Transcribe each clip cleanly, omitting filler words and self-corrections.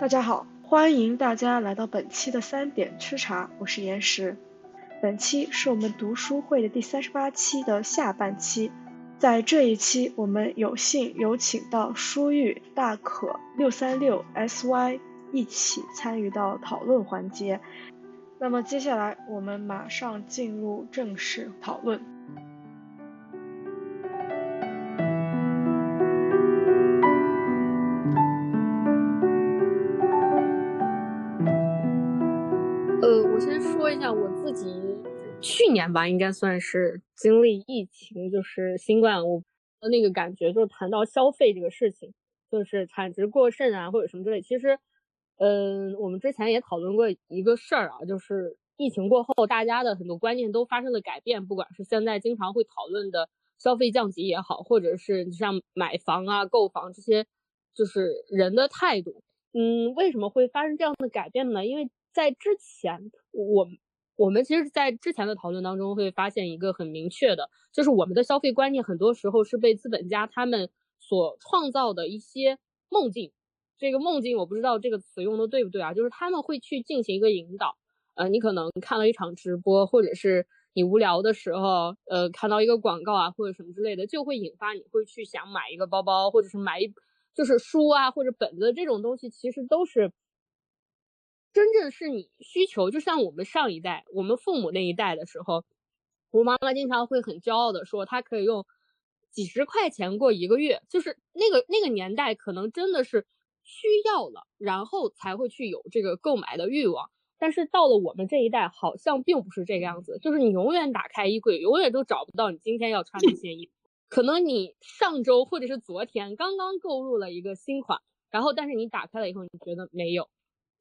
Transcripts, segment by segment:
大家好，欢迎大家来到本期的三点吃茶，我是岩石。本期是我们读书会的第38期的下半期，在这一期我们有幸有请到舒玉、大可、636、SY 一起参与到讨论环节。那么接下来我们马上进入正式讨论。我先说一下我自己去年吧，应该算是经历疫情，就是新冠，我的那个感觉就是谈到消费这个事情，就是产值过剩啊或者什么之类，其实我们之前也讨论过一个事儿啊，就是疫情过后大家的很多观念都发生了改变，不管是现在经常会讨论的消费降级也好，或者是像买房啊购房这些，就是人的态度。为什么会发生这样的改变呢？因为在之前我们其实在之前的讨论当中会发现一个很明确的，就是我们的消费观念很多时候是被资本家他们所创造的一些梦境，这个梦境我不知道这个词用的对不对啊，就是他们会去进行一个引导。你可能看了一场直播，或者是你无聊的时候看到一个广告啊或者什么之类的，就会引发你会去想买一个包包，或者是买就是书啊或者本子，这种东西其实都是真正是你需求。就像我们上一代，我们父母那一代的时候，我妈妈经常会很骄傲的说她可以用几十块钱过一个月，就是那个年代可能真的是需要了，然后才会去有这个购买的欲望。但是到了我们这一代好像并不是这个样子，就是你永远打开衣柜永远都找不到你今天要穿的这些衣服，可能你上周或者是昨天刚刚购入了一个新款，然后但是你打开了以后你觉得没有。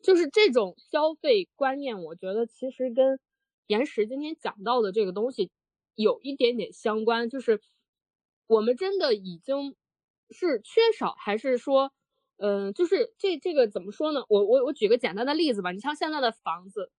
就是这种消费观念我觉得其实跟岩石今天讲到的这个东西有一点点相关，就是我们真的已经是缺少，还是说就是这个怎么说呢？我举个简单的例子吧，你像现在的房子，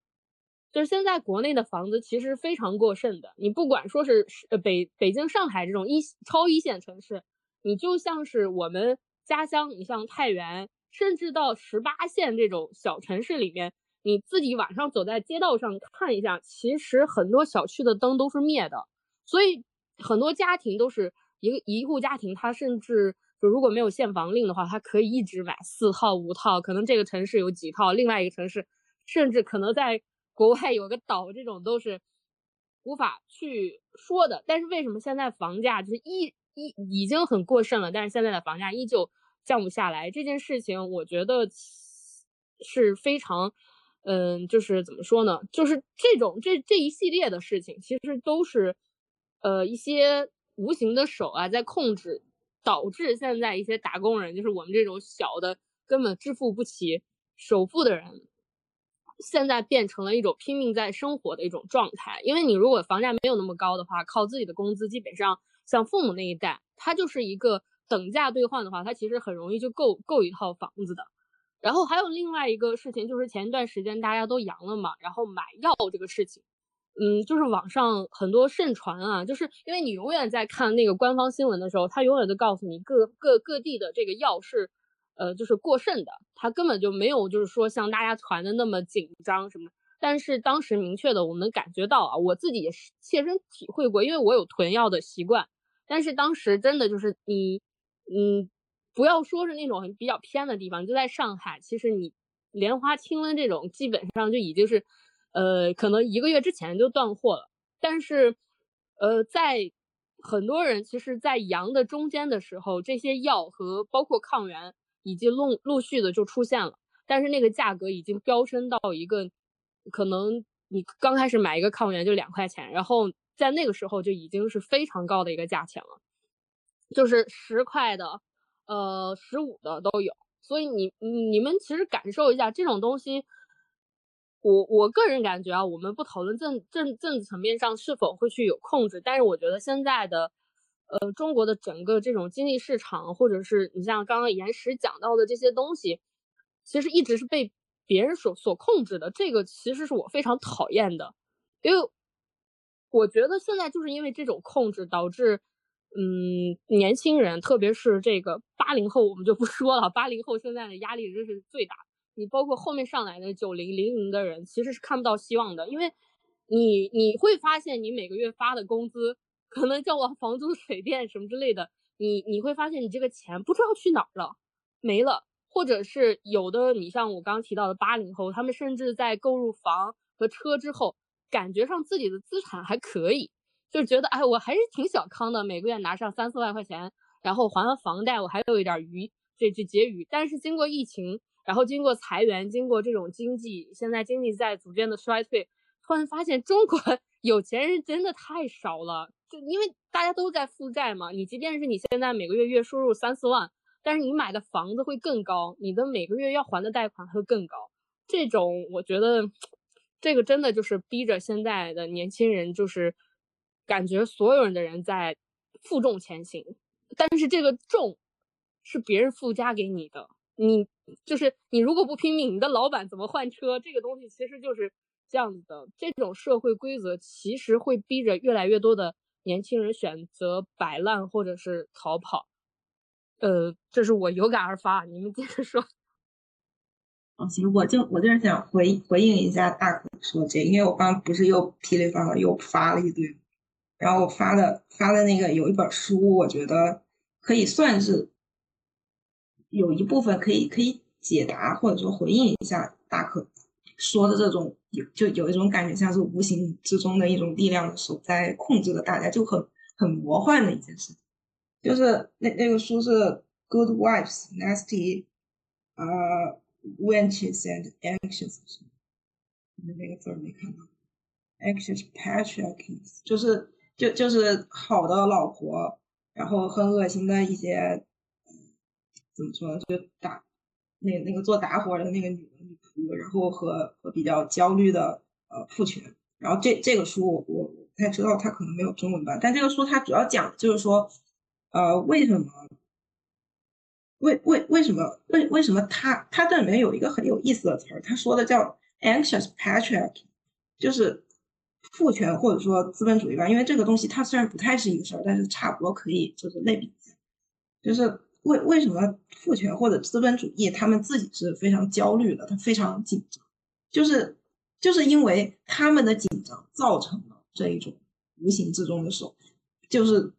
就是现在国内的房子其实非常过剩的，你不管说是北京、上海这种超一线城市，你就像是我们家乡，你像太原，甚至到18线这种小城市里面，你自己晚上走在街道上看一下，其实很多小区的灯都是灭的，所以很多家庭都是一户家庭，他甚至就如果没有限房令的话，他可以一直买4套5套，可能这个城市有几套，另外一个城市甚至可能在国外有个岛，这种都是无法去说的。但是为什么现在房价就是已经很过剩了，但是现在的房价依旧降不下来，这件事情我觉得是非常就是怎么说呢，就是这种这一系列的事情其实都是一些无形的手啊在控制，导致现在一些打工人，就是我们这种小的根本支付不起首付的人，现在变成了一种拼命在生活的一种状态。因为你如果房价没有那么高的话，靠自己的工资，基本上像父母那一代，他就是一个等价兑换的话，他其实很容易就购一套房子的。然后还有另外一个事情，就是前一段时间大家都阳了嘛，然后买药这个事情，就是网上很多盛传啊，就是因为你永远在看那个官方新闻的时候，他永远都告诉你各地的这个药是就是过剩的，他根本就没有就是说像大家传的那么紧张什么。但是当时明确的我们能感觉到啊，我自己也是切身体会过，因为我有囤药的习惯。但是当时真的就是你不要说是那种比较偏的地方，就在上海，其实你莲花清瘟这种基本上就已经是可能一个月之前就断货了。但是在很多人其实在阳的中间的时候，这些药和包括抗原已经陆续的就出现了，但是那个价格已经飙升到一个可能你刚开始买一个抗原就2块钱，然后在那个时候就已经是非常高的一个价钱了，就是10块的15的都有。所以你们其实感受一下这种东西，我个人感觉啊，我们不讨论政治层面上是否会去有控制，但是我觉得现在的中国的整个这种经济市场，或者是你像刚刚岩石讲到的这些东西，其实一直是被别人所控制的，这个其实是我非常讨厌的。因为我觉得现在就是因为这种控制导致年轻人，特别是这个80后我们就不说了，80后现在的压力真是最大，你包括后面上来的9000的人其实是看不到希望的，因为你会发现你每个月发的工资可能交我房租水电什么之类的，你会发现你这个钱不知道去哪儿了，没了。或者是有的你像我刚刚提到的80后，他们甚至在购入房和车之后感觉上自己的资产还可以，就是觉得哎我还是挺小康的，每个月拿上3-4万块钱，然后还完房贷我还有一点余这结余。但是经过疫情，然后经过裁员，经过这种经济，现在经济在逐渐的衰退，突然发现中国有钱人真的太少了，就因为大家都在负债嘛，你即便是你现在每个月月收入3-4万，但是你买的房子会更高，你的每个月要还的贷款会更高，这种我觉得这个真的就是逼着现在的年轻人，就是感觉所有人的人在负重前行，但是这个重是别人附加给你的，你如果不拼命，你的老板怎么换车？这个东西其实就是这样的，这种社会规则其实会逼着越来越多的年轻人选择摆烂或者是逃跑。这是我有感而发，你们接着说。行，我就是想回应一下大可说这，因为我刚不是又噼里啪啦又发了一堆，然后我发的那个有一本书，我觉得可以算是有一部分可以解答或者说回应一下大可说的这种，有一种感觉像是无形之中的一种力量所在控制了大家，就很魔幻的一件事情。就是那个书是 Good Wives, Nasty Wenches and Anxious, 你那个字没看到 Anxious Patriarchies, 就是好的老婆，然后很恶心的一些怎么说呢，就打那个做打火的那个女仆，然后和比较焦虑的父权。然后这个书我不太知道，它可能没有中文版，但这个书它主要讲就是说为什么他这里面有一个很有意思的词儿，他说的叫 anxious patriarchy, 就是父权或者说资本主义吧，因为这个东西它虽然不太是一个事儿，但是差不多可以就是类比一下，就是为什么父权或者资本主义他们自己是非常焦虑的，他非常紧张，就是因为他们的紧张造成了这一种无形之中的手，就是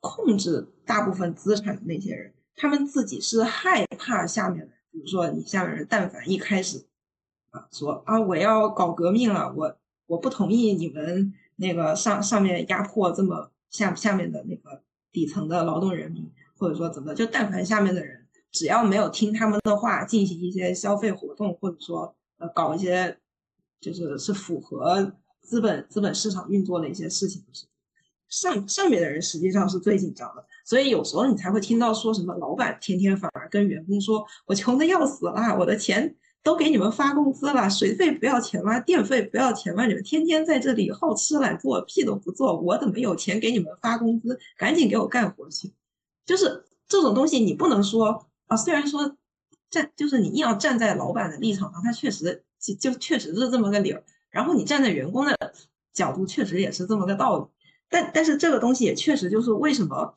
控制大部分资产的那些人，他们自己是害怕下面人，比如说你下面人但凡一开始说我要搞革命了，我不同意你们那个上面压迫这么下面的那个底层的劳动人民，或者说怎么的，就但凡下面的人只要没有听他们的话进行一些消费活动，或者说搞一些就是符合资本市场运作的一些事情的时候，上面的人实际上是最紧张的。所以有时候你才会听到说什么老板天天反而跟员工说，我穷的要死了，我的钱都给你们发工资了，水费不要钱了，电费不要钱了，你们天天在这里好吃懒做屁都不做，我怎么有钱给你们发工资，赶紧给我干活去。就是这种东西你不能说虽然说就是你硬要站在老板的立场上，他确实确实是这么个理儿，然后你站在员工的角度确实也是这么个道理，但是这个东西也确实就是为什么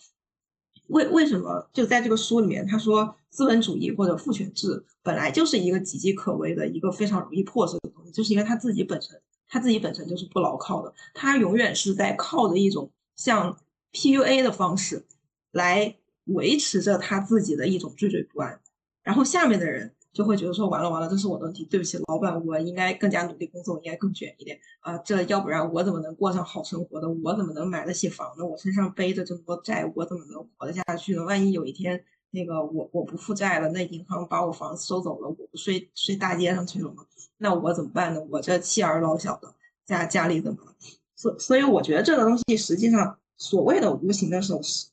就在这个书里面他说资本主义或者父权制本来就是一个岌岌可危的一个非常容易破碎的东西，就是因为他自己本身就是不牢靠的，他永远是在靠着一种像 PUA 的方式来维持着他自己的一种惴惴不安，然后下面的人就会觉得说完了，这是我的问题，对不起老板，我应该更加努力工作，我应该更卷一点这要不然我怎么能过上好生活的，我怎么能买得起房呢，我身上背着这么多债，我怎么能活得下去呢，万一有一天那个我不负债了，那银行把我房子收走了，我不睡大街上去了吗，那我怎么办呢，我这妻儿老小的家里怎么了。所以我觉得这个东西实际上所谓的无形的手势，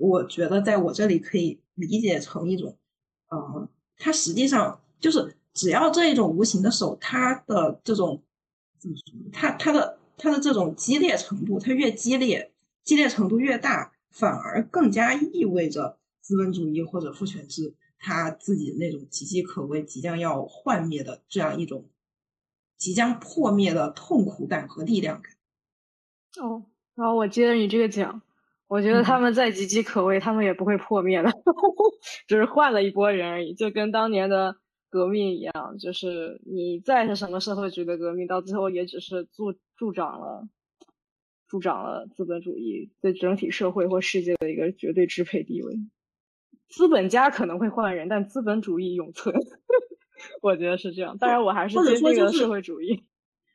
我觉得在我这里可以理解成一种它实际上就是只要这一种无形的手，它的这种它的这种激烈程度，它越激烈，激烈程度越大，反而更加意味着资本主义或者父权制它自己那种岌岌可危即将要幻灭的这样一种即将破灭的痛苦感和力量感。然后我接着你这个讲，我觉得他们再岌岌可危，他们也不会破灭的，只是换了一波人而已，就跟当年的革命一样，就是你再是什么社会主义的革命，到最后也只是助长了资本主义对整体社会或世界的一个绝对支配地位。资本家可能会换人，但资本主义永存。我觉得是这样，当然我还是坚定了社会主义。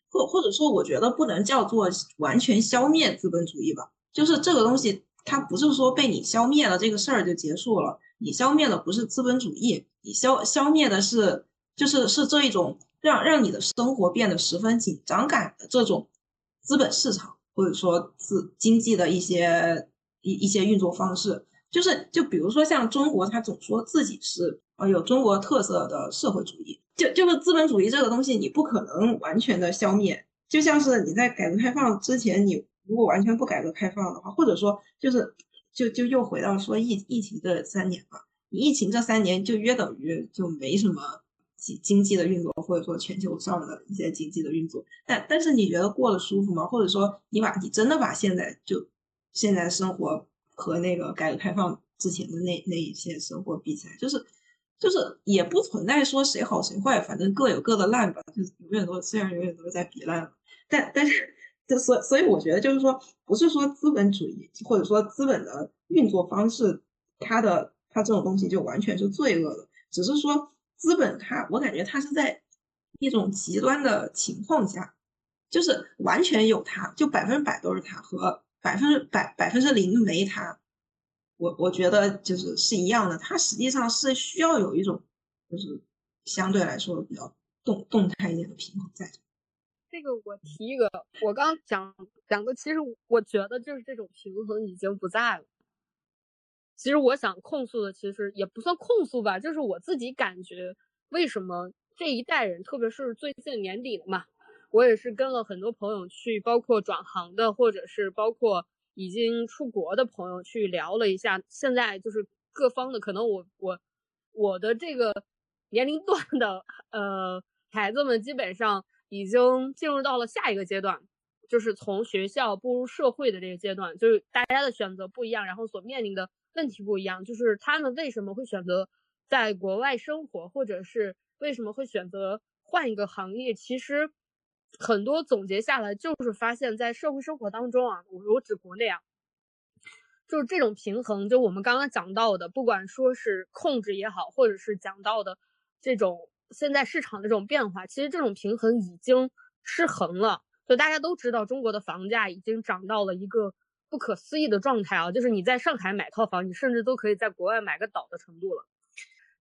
或者说我觉得不能叫做完全消灭资本主义吧，就是这个东西它不是说被你消灭了这个事儿就结束了，你消灭的不是资本主义，你消灭的是就是这一种让你的生活变得十分紧张感的这种资本市场，或者说经济的一些运作方式。就比如说像中国，他总说自己是有中国特色的社会主义，就是资本主义这个东西你不可能完全的消灭，就像是你在改革开放之前，你如果完全不改革开放的话，或者说就又回到说疫情这3年吧，你疫情这3年就约等于就没什么经济的运作，或者说全球上的一些经济的运作，但是你觉得过得舒服吗？或者说你真的把现在生活和那个改革开放之前的那一些生活比起来，就是也不存在说谁好谁坏，反正各有各的烂吧，就是永远都是在比烂，但是所以我觉得就是说，不是说资本主义或者说资本的运作方式，它这种东西就完全是罪恶的，只是说资本我感觉它是在一种极端的情况下，就是完全有它，就100%都是它和0%没它，我觉得就是一样的，它实际上是需要有一种就是相对来说比较动态一点的平衡在。这个我提一个，我刚讲的，其实我觉得就是这种平衡已经不在了。其实我想控诉的，其实也不算控诉吧，就是我自己感觉为什么这一代人，特别是最近年底的嘛，我也是跟了很多朋友去，包括转行的，或者是包括已经出国的朋友去聊了一下，现在就是各方的，可能我的这个年龄段的孩子们基本上已经进入到了下一个阶段，就是从学校步入社会的这个阶段，就是大家的选择不一样，然后所面临的问题不一样，就是他们为什么会选择在国外生活，或者是为什么会选择换一个行业，其实很多总结下来就是发现在社会生活当中啊，我指国内啊，就是这种平衡，就我们刚刚讲到的，不管说是控制也好，或者是讲到的这种现在市场的这种变化，其实这种平衡已经失衡了。就大家都知道中国的房价已经涨到了一个不可思议的状态啊，就是你在上海买套房，你甚至都可以在国外买个岛的程度了。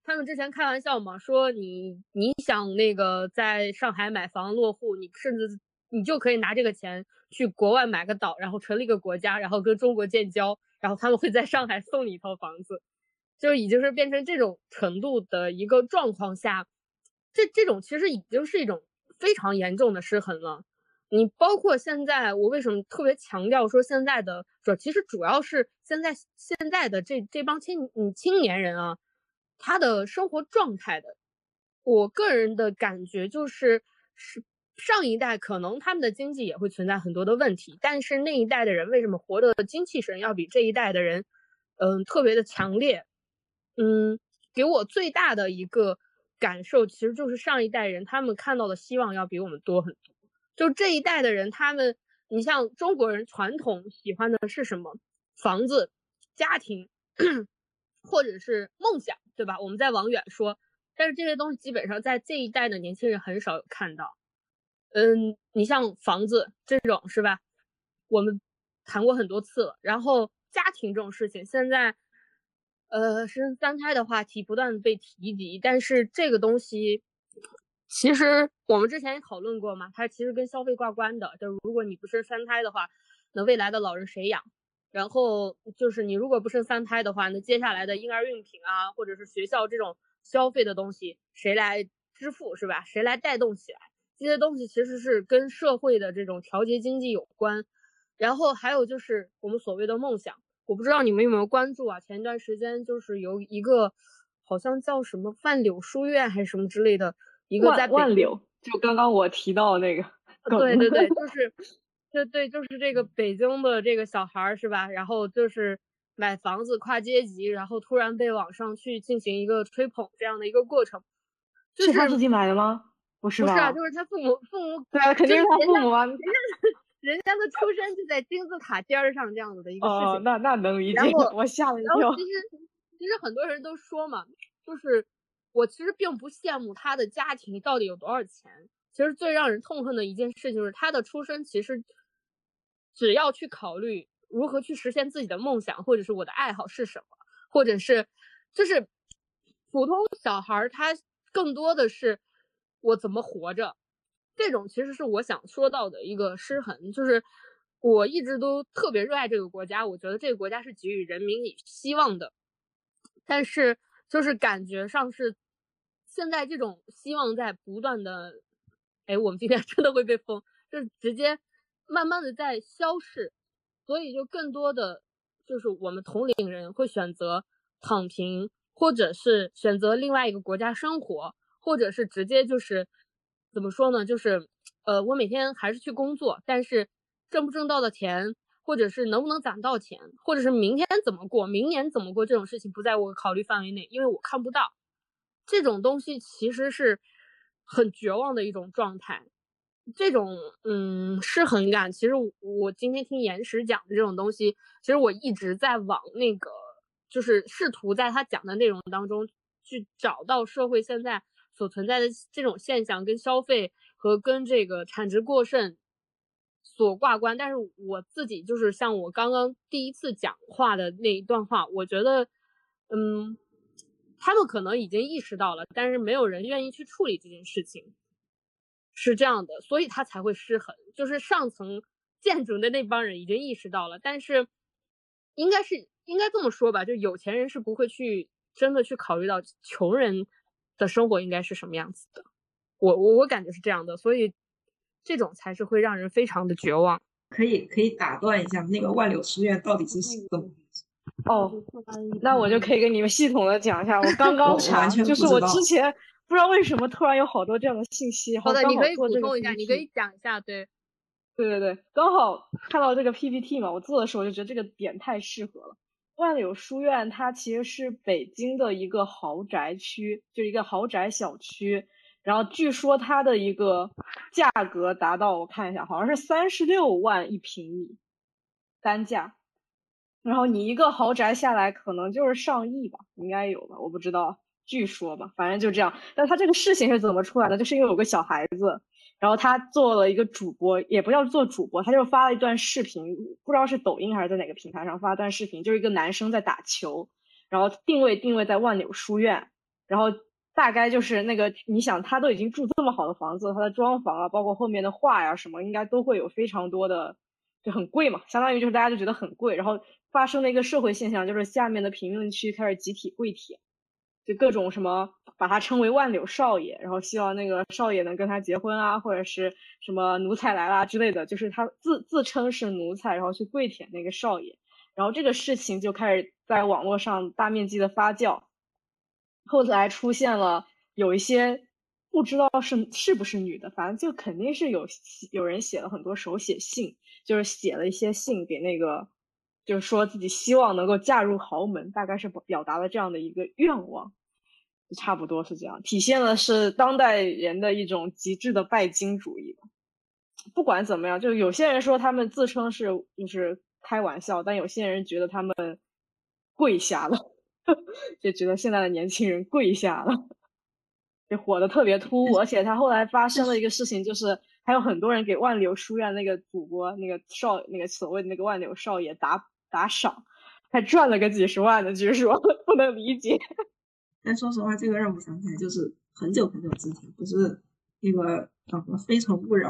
他们之前开玩笑嘛，说你想那个在上海买房落户，你甚至你就可以拿这个钱去国外买个岛，然后成立一个国家，然后跟中国建交，然后他们会在上海送你一套房子，就已经是变成这种程度的一个状况下，这种其实已经是一种非常严重的失衡了。你包括现在，我为什么特别强调说现在的，其实主要是现在的这帮青年人啊，他的生活状态的，我个人的感觉就是上一代可能他们的经济也会存在很多的问题，但是那一代的人为什么活得精气神要比这一代的人特别的强烈。给我最大的一个感受其实就是上一代人他们看到的希望要比我们多很多。就这一代的人，他们你像中国人传统喜欢的是什么？房子、家庭或者是梦想，对吧？我们再往远说，但是这些东西基本上在这一代的年轻人很少有看到。你像房子这种是吧，我们谈过很多次了，然后家庭这种事情现在生三胎的话题不断被提及，但是这个东西其实我们之前也讨论过嘛，它其实跟消费挂关的，就是如果你不生三胎的话，那未来的老人谁养？然后就是你如果不生三胎的话，那接下来的婴儿用品啊，或者是学校这种消费的东西谁来支付，是吧？谁来带动起来？这些东西其实是跟社会的这种调节经济有关。然后还有就是我们所谓的梦想，我不知道你们有没有关注啊，前一段时间就是有一个好像叫什么万柳书院还是什么之类的，一个在万柳，就刚刚我提到那个，对对对，就是这个北京的这个小孩是吧，然后就是买房子跨阶级，然后突然被网上去进行一个吹捧这样的一个过程。就是他自己买的吗？不是吧？不是啊，就是他父母对啊，肯定是他父母啊。人家的出身就在金字塔尖上这样子的一个事情。哦，那能理解。我吓了一跳。其实很多人都说嘛，就是我其实并不羡慕他的家庭到底有多少钱。其实最让人痛恨的一件事就是他的出身，其实只要去考虑如何去实现自己的梦想，或者是我的爱好是什么，或者是就是普通小孩他更多的是我怎么活着，这种其实是我想说到的一个失衡。就是我一直都特别热爱这个国家，我觉得这个国家是给予人民以希望的，但是就是感觉上是现在这种希望在不断的，哎，我们今天真的会被封，就是直接慢慢的在消逝。所以就更多的就是我们同龄人会选择躺平，或者是选择另外一个国家生活，或者是直接就是怎么说呢，就是我每天还是去工作，但是挣不挣到的钱，或者是能不能攒到钱，或者是明天怎么过明年怎么过，这种事情不在我考虑范围内，因为我看不到。这种东西其实是很绝望的一种状态。这种失衡感，其实我今天听岩石讲的这种东西，其实我一直在往那个就是试图在他讲的内容当中去找到社会现在所存在的这种现象跟消费和跟这个产值过剩所挂钩。但是我自己就是像我刚刚第一次讲话的那一段话，我觉得他们可能已经意识到了，但是没有人愿意去处理这件事情，是这样的，所以他才会失衡。就是上层建筑的那帮人已经意识到了，但是应该这么说吧，就有钱人是不会去真的去考虑到穷人的生活应该是什么样子的，我感觉是这样的，所以这种才是会让人非常的绝望。可以打断一下，那个万柳书院到底是怎么？哦，那我就可以跟你们系统的讲一下。我刚刚查就是我之前不知道为什么突然有好多这样的信息。好的，你可以补充一下，你可以讲一下。对，刚好看到这个 PPT 嘛，我做的时候就觉得这个点太适合了。万柳书院它其实是北京的一个豪宅区，就一个豪宅小区。然后据说它的一个价格达到，我看一下，好像是36万一平米单价。然后你一个豪宅下来可能就是上亿吧，应该有吧，我不知道。据说吧，反正就这样。但他这个事情是怎么出来的，就是因为有个小孩子，然后他做了一个主播，也不叫做主播，他就发了一段视频，不知道是抖音还是在哪个平台上发一段视频，就是一个男生在打球，然后定位在万柳书院，然后大概就是那个，你想他都已经住这么好的房子，他的装潢啊，包括后面的画呀、什么，应该都会有非常多的，就很贵嘛，相当于就是大家就觉得很贵，然后发生了一个社会现象，就是下面的评论区开始集体跪舔。就各种什么把他称为万柳少爷，然后希望那个少爷能跟他结婚啊，或者是什么奴才来啦之类的，就是他自称是奴才，然后去跪舔那个少爷。然后这个事情就开始在网络上大面积的发酵，后来出现了有一些不知道是不是女的，反正就肯定是有人写了很多手写信，就是写了一些信给那个，就是说自己希望能够嫁入豪门，大概是表达了这样的一个愿望，差不多是这样，体现了是当代人的一种极致的拜金主义。不管怎么样，就有些人说他们自称是就是开玩笑，但有些人觉得他们跪下了，就觉得现在的年轻人跪下了，就火得特别突兀。而且他后来发生了一个事情，就是还有很多人给万柳书院那个主播那个所谓的那个万柳少爷打赏，还赚了个几十万的，据说不能理解。但说实话，这个让我想起来，就是很久之前，不是那个什么《非诚勿扰》，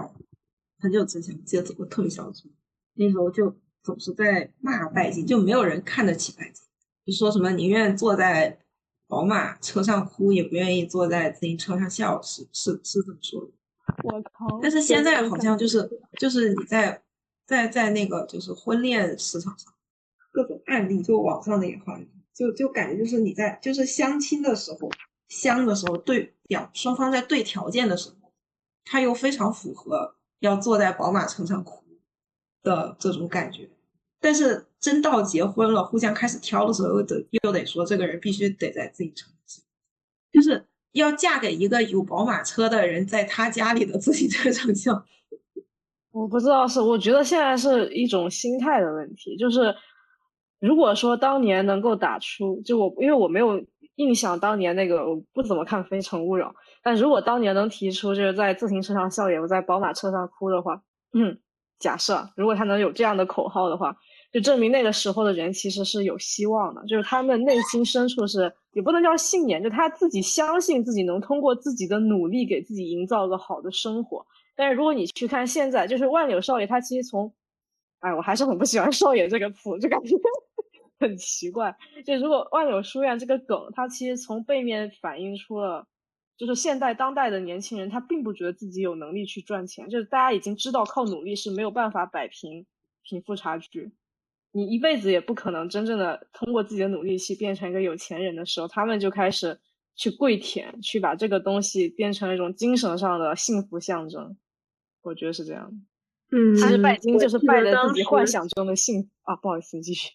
很久之前我记得走过特别小组，那时候就总是在骂拜金，就没有人看得起拜金，就说什么宁愿坐在宝马车上哭，也不愿意坐在自行车上笑，是这么说的。我靠！但是现在好像就是你在那个就是婚恋市场上，各种案例就网上的也好，就感觉就是你在就是相亲的时候，对双方在对条件的时候，他又非常符合要坐在宝马车上哭的这种感觉，但是真到结婚了，互相开始挑的时候，又得说这个人必须得在自己城市，就是要嫁给一个有宝马车的人在他家里的自行车上校。我不知道，是我觉得现在是一种心态的问题，就是如果说当年能够打出，就我因为我没有印象当年那个，我不怎么看《非诚勿扰》，但如果当年能提出就是在自行车上笑也不在宝马车上哭的话，假设如果他能有这样的口号的话，就证明那个时候的人其实是有希望的，就是他们内心深处是也不能叫信念，就他自己相信自己能通过自己的努力给自己营造个好的生活。但是如果你去看现在，就是万柳少爷，他其实从我还是很不喜欢少爷这个词，就感觉很奇怪，就如果万柳书院这个梗，他其实从背面反映出了就是现代当代的年轻人他并不觉得自己有能力去赚钱，就是大家已经知道靠努力是没有办法摆平贫富差距，你一辈子也不可能真正的通过自己的努力去变成一个有钱人的时候，他们就开始去跪舔，去把这个东西变成一种精神上的幸福象征，我觉得是这样。其实拜金就是拜了自己幻想中的幸福啊，不好意思继续。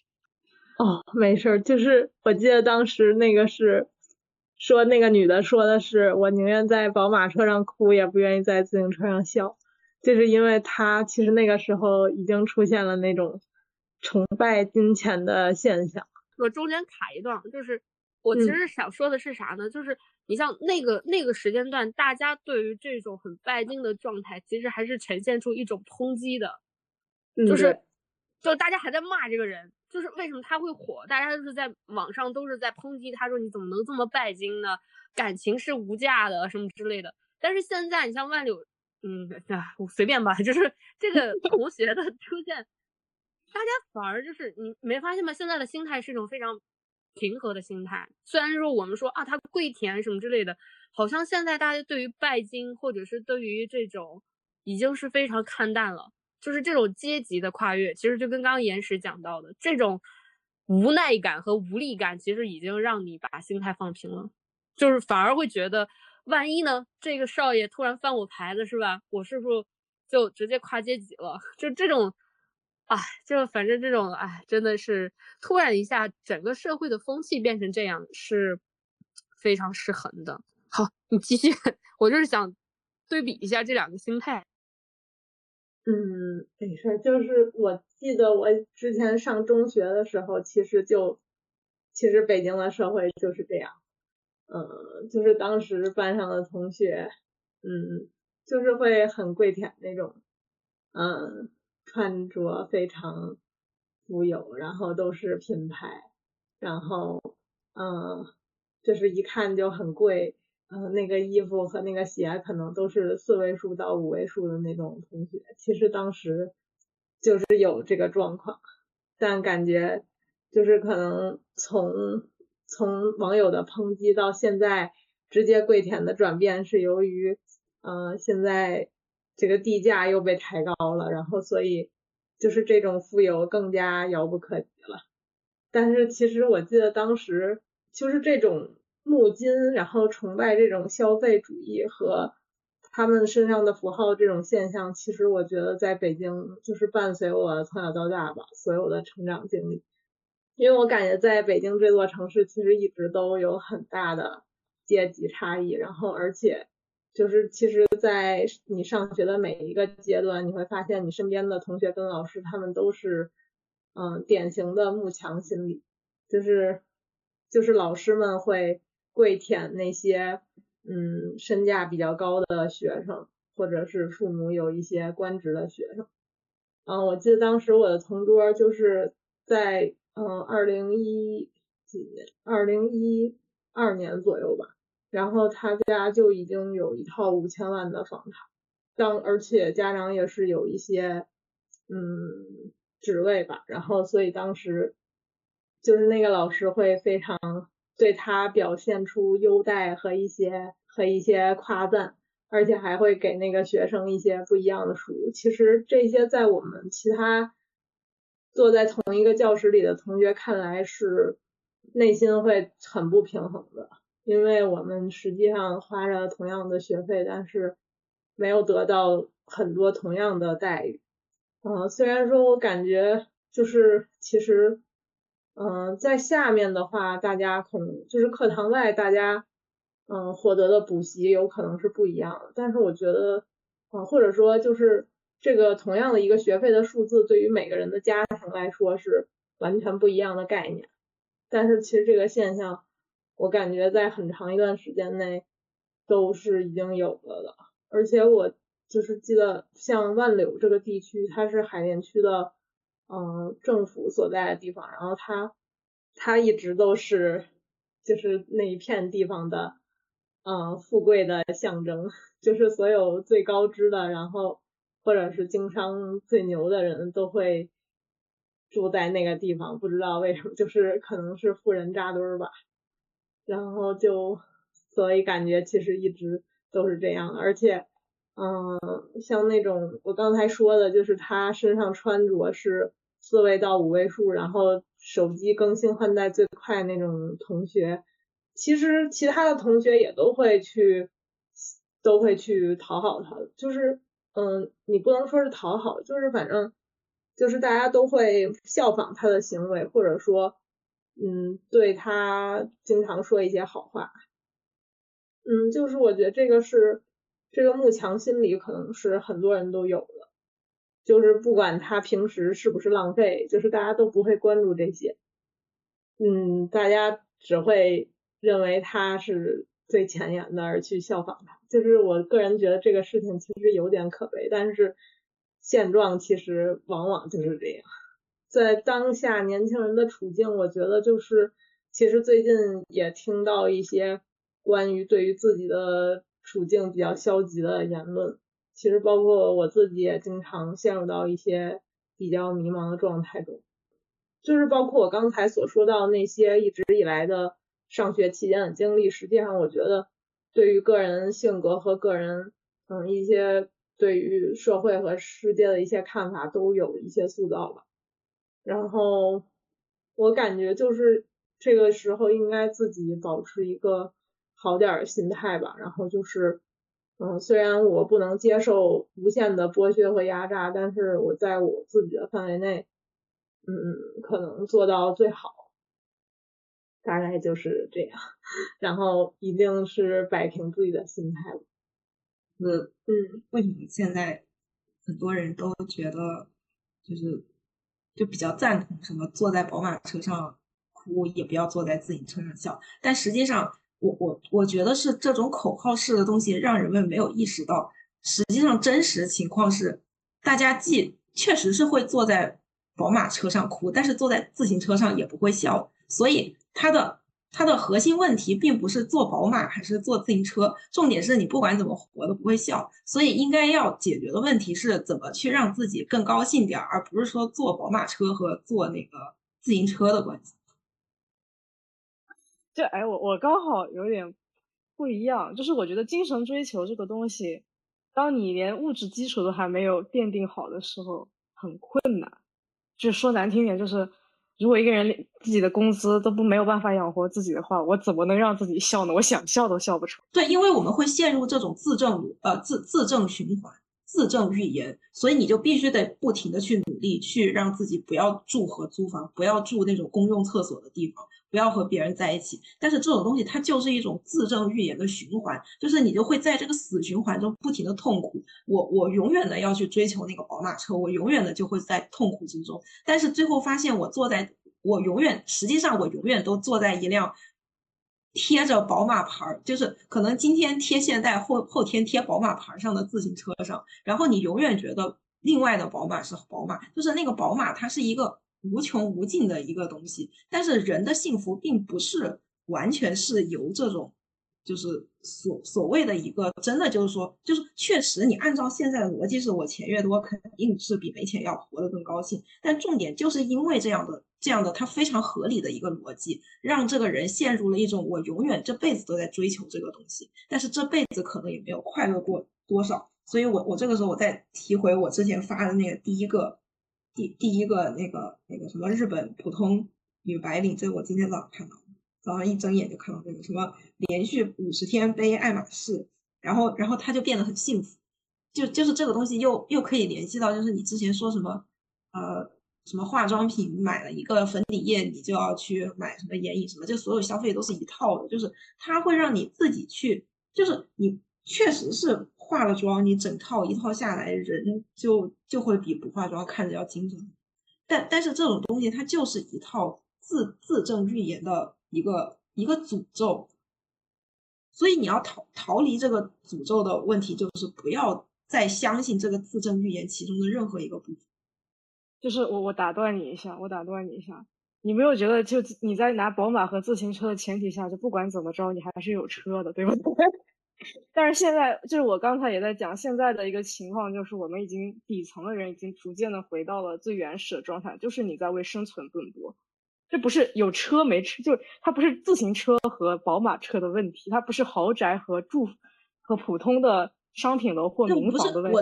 没事，就是我记得当时那个是说那个女的说的是我宁愿在宝马车上哭也不愿意在自行车上笑，就是因为她其实那个时候已经出现了那种崇拜金钱的现象。我中间卡一段，就是我其实想说的是啥呢，就是你像那个时间段，大家对于这种很拜金的状态其实还是呈现出一种抨击的，就是大家还在骂这个人，就是为什么他会火，大家就是在网上都是在抨击他，说你怎么能这么拜金呢，感情是无价的什么之类的。但是现在你像万柳我随便吧，就是这个同学的出现大家反而就是你没发现吗，现在的心态是一种非常平和的心态，虽然说我们说啊他跪舔什么之类的，好像现在大家对于拜金或者是对于这种已经是非常看淡了，就是这种阶级的跨越，其实就跟刚刚岩石讲到的这种无奈感和无力感，其实已经让你把心态放平了，就是反而会觉得万一呢这个少爷突然翻我牌子是吧，我是不是就直接跨阶级了，就这种就反正这种真的是突然一下整个社会的风气变成这样是非常失衡的。好，你继续，我就是想对比一下这两个心态。没事，就是我记得我之前上中学的时候，其实北京的社会就是这样，就是当时班上的同学，就是会很跪舔那种，穿着非常富有，然后都是品牌，然后就是一看就很贵，那个衣服和那个鞋可能都是4位数到5位数的那种同学，其实当时就是有这个状况，但感觉就是可能从网友的抨击到现在直接跪舔的转变，是由于现在这个地价又被抬高了，然后所以就是这种富有更加遥不可及了。但是其实我记得当时就是这种木金，然后崇拜这种消费主义和他们身上的符号这种现象，其实我觉得在北京就是伴随我从小到大吧所有的成长经历，因为我感觉在北京这座城市其实一直都有很大的阶级差异，然后而且就是其实在你上学的每一个阶段，你会发现你身边的同学跟老师他们都是典型的慕强心理，就是老师们会跪舔那些身价比较高的学生，或者是父母有一些官职的学生。我记得当时我的同桌就是在2012年左右吧，然后他家就已经有一套5000万的房产，而且家长也是有一些职位吧，然后所以当时就是那个老师会非常对他表现出优待和一些夸赞，而且还会给那个学生一些不一样的书。其实这些在我们其他坐在同一个教室里的同学看来是内心会很不平衡的，因为我们实际上花着同样的学费，但是没有得到很多同样的待遇。虽然说我感觉就是其实在下面的话，大家可能就是课堂外大家获得的补习有可能是不一样的。但是我觉得或者说就是这个同样的一个学费的数字对于每个人的家庭来说是完全不一样的概念。但是其实这个现象我感觉在很长一段时间内都是已经有了的。而且我就是记得像万柳这个地区，它是海淀区的政府所在的地方，然后它一直都是就是那一片地方的富贵的象征，就是所有最高知的，然后或者是经商最牛的人都会住在那个地方，不知道为什么，就是可能是富人扎堆吧。然后所以感觉其实一直都是这样。而且像那种我刚才说的，就是他身上穿着是4位到5位数，然后手机更新换代最快那种同学，其实其他的同学也都会去讨好他。就是你不能说是讨好，就是反正就是大家都会效仿他的行为，或者说对他经常说一些好话。就是我觉得这个慕强心理可能是很多人都有的，就是不管他平时是不是浪费，就是大家都不会关注这些，大家只会认为他是最前沿的而去效仿他。就是我个人觉得这个事情其实有点可悲，但是现状其实往往就是这样。在当下年轻人的处境，我觉得就是其实最近也听到一些关于对于自己的处境比较消极的言论，其实包括我自己也经常陷入到一些比较迷茫的状态中。就是包括我刚才所说到那些一直以来的上学期间的经历，实际上我觉得对于个人性格和个人一些对于社会和世界的一些看法都有一些塑造吧。然后我感觉就是这个时候应该自己保持一个好点心态吧。然后就是虽然我不能接受无限的剥削和压榨，但是我在我自己的范围内可能做到最好，大概就是这样。然后一定是摆平自己的心态。为什么现在很多人都觉得就比较赞同什么坐在宝马车上哭也不要坐在自己车上笑，但实际上我觉得是这种口号式的东西让人们没有意识到，实际上真实情况是大家既确实是会坐在宝马车上哭，但是坐在自行车上也不会笑。所以它的核心问题并不是坐宝马还是坐自行车，重点是你不管怎么活都不会笑。所以应该要解决的问题是怎么去让自己更高兴点，而不是说坐宝马车和坐那个自行车的关系。这我刚好有点不一样，就是我觉得精神追求这个东西，当你连物质基础都还没有奠定好的时候很困难。就说难听点，就是如果一个人自己的工资都没有办法养活自己的话，我怎么能让自己笑呢？我想笑都笑不出。对，因为我们会陷入这种自证循环、自证预言，所以你就必须得不停的去努力，去让自己不要住合租房，不要住那种公用厕所的地方，不要和别人在一起。但是这种东西它就是一种自证预言的循环，就是你就会在这个死循环中不停的痛苦。我永远的要去追求那个宝马车，我永远的就会在痛苦之中，但是最后发现我永远都坐在一辆贴着宝马牌，就是可能今天贴现代，后天贴宝马牌上的自行车上，然后你永远觉得另外的宝马是宝马，就是那个宝马它是一个无穷无尽的一个东西。但是人的幸福并不是完全是由这种就是所谓的一个真的，就是说就是确实你按照现在的逻辑是我钱越多肯定是比没钱要活得更高兴，但重点就是因为这样的它非常合理的一个逻辑让这个人陷入了一种我永远这辈子都在追求这个东西，但是这辈子可能也没有快乐过多少。所以我这个时候我再提回我之前发的那个第一个那个什么日本普通女白领，这我今天早上一睁眼就看到那个什么连续50天背爱马仕，然后她就变得很幸福，就是这个东西又可以联系到就是你之前说什么什么化妆品，买了一个粉底液你就要去买什么眼影什么，就所有消费都是一套的，就是它会让你自己去，就是你确实是化了妆，你整套一套下来人就会比不化妆看着要精神，但是这种东西它就是一套自证预言的一个诅咒，所以你要逃离这个诅咒的问题就是不要再相信这个自证预言其中的任何一个部分。就是我打断你一下，你没有觉得就你在拿宝马和自行车的前提下，就不管怎么着你还是有车的，对吧？但是现在就是我刚才也在讲，现在的一个情况就是我们已经底层的人已经逐渐的回到了最原始的状态，就是你在为生存奔波，这不是有车没车，就是它不是自行车和宝马车的问题，它不是豪宅和普通的商品楼或民房的问题。我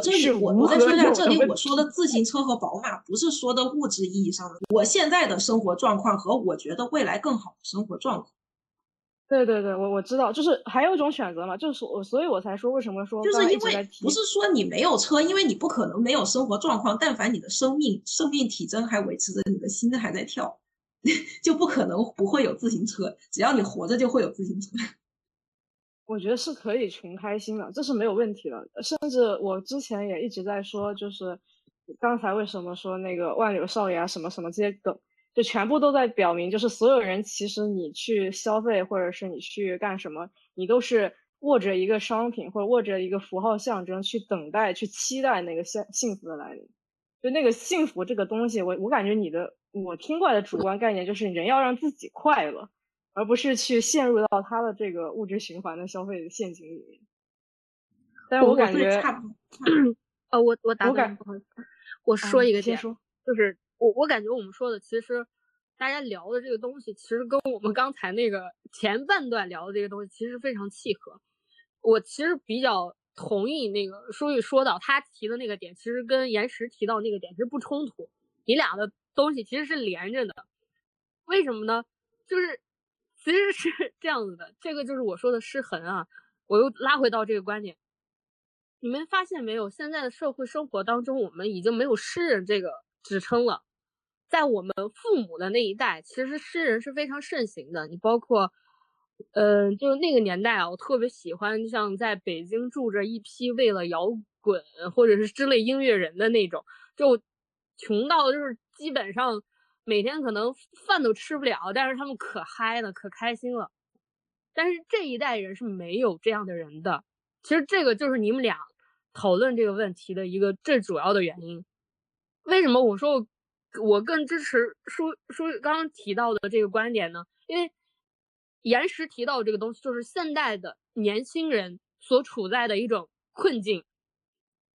在说一下，这里我说的自行车和宝马不是说的物质意义上的我现在的生活状况和我觉得未来更好的生活状况。对对对，我知道，就是还有一种选择嘛，就是所以我才说为什么说就是因为不是说你没有车，因为你不可能没有生活状况，但凡你的生命体征还维持着，你的心还在跳，就不可能不会有自行车，只要你活着就会有自行车。我觉得是可以穷开心的，这是没有问题的。甚至我之前也一直在说，就是刚才为什么说那个万柳少爷啊什么什么这些梗，就全部都在表明，就是所有人其实你去消费或者是你去干什么，你都是握着一个商品或者握着一个符号象征去等待去期待那个幸福的来临。就那个幸福这个东西，我感觉我听过来的主观概念就是人要让自己快乐，而不是去陷入到他的这个物质循环的消费陷阱里面。但是我感觉，我打断，我说一个点，就是我感觉我们说的，其实大家聊的这个东西，其实跟我们刚才那个前半段聊的这个东西其实非常契合。我其实比较同意那个舒玉说到他提的那个点，其实跟岩石提到那个点其实不冲突，你俩的东西其实是连着的。为什么呢？就是其实是这样子的，这个就是我说的失衡啊，我又拉回到这个观点。你们发现没有，现在的社会生活当中，我们已经没有诗人这个职称了。在我们父母的那一代，其实诗人是非常盛行的。你包括就那个年代啊，我特别喜欢像在北京住着一批为了摇滚或者是之类音乐人的那种，就穷到就是基本上每天可能饭都吃不了，但是他们可嗨了，可开心了。但是这一代人是没有这样的人的。其实这个就是你们俩讨论这个问题的一个最主要的原因。为什么我说我更支持舒刚刚提到的这个观点呢？因为岩石提到这个东西，就是现代的年轻人所处在的一种困境。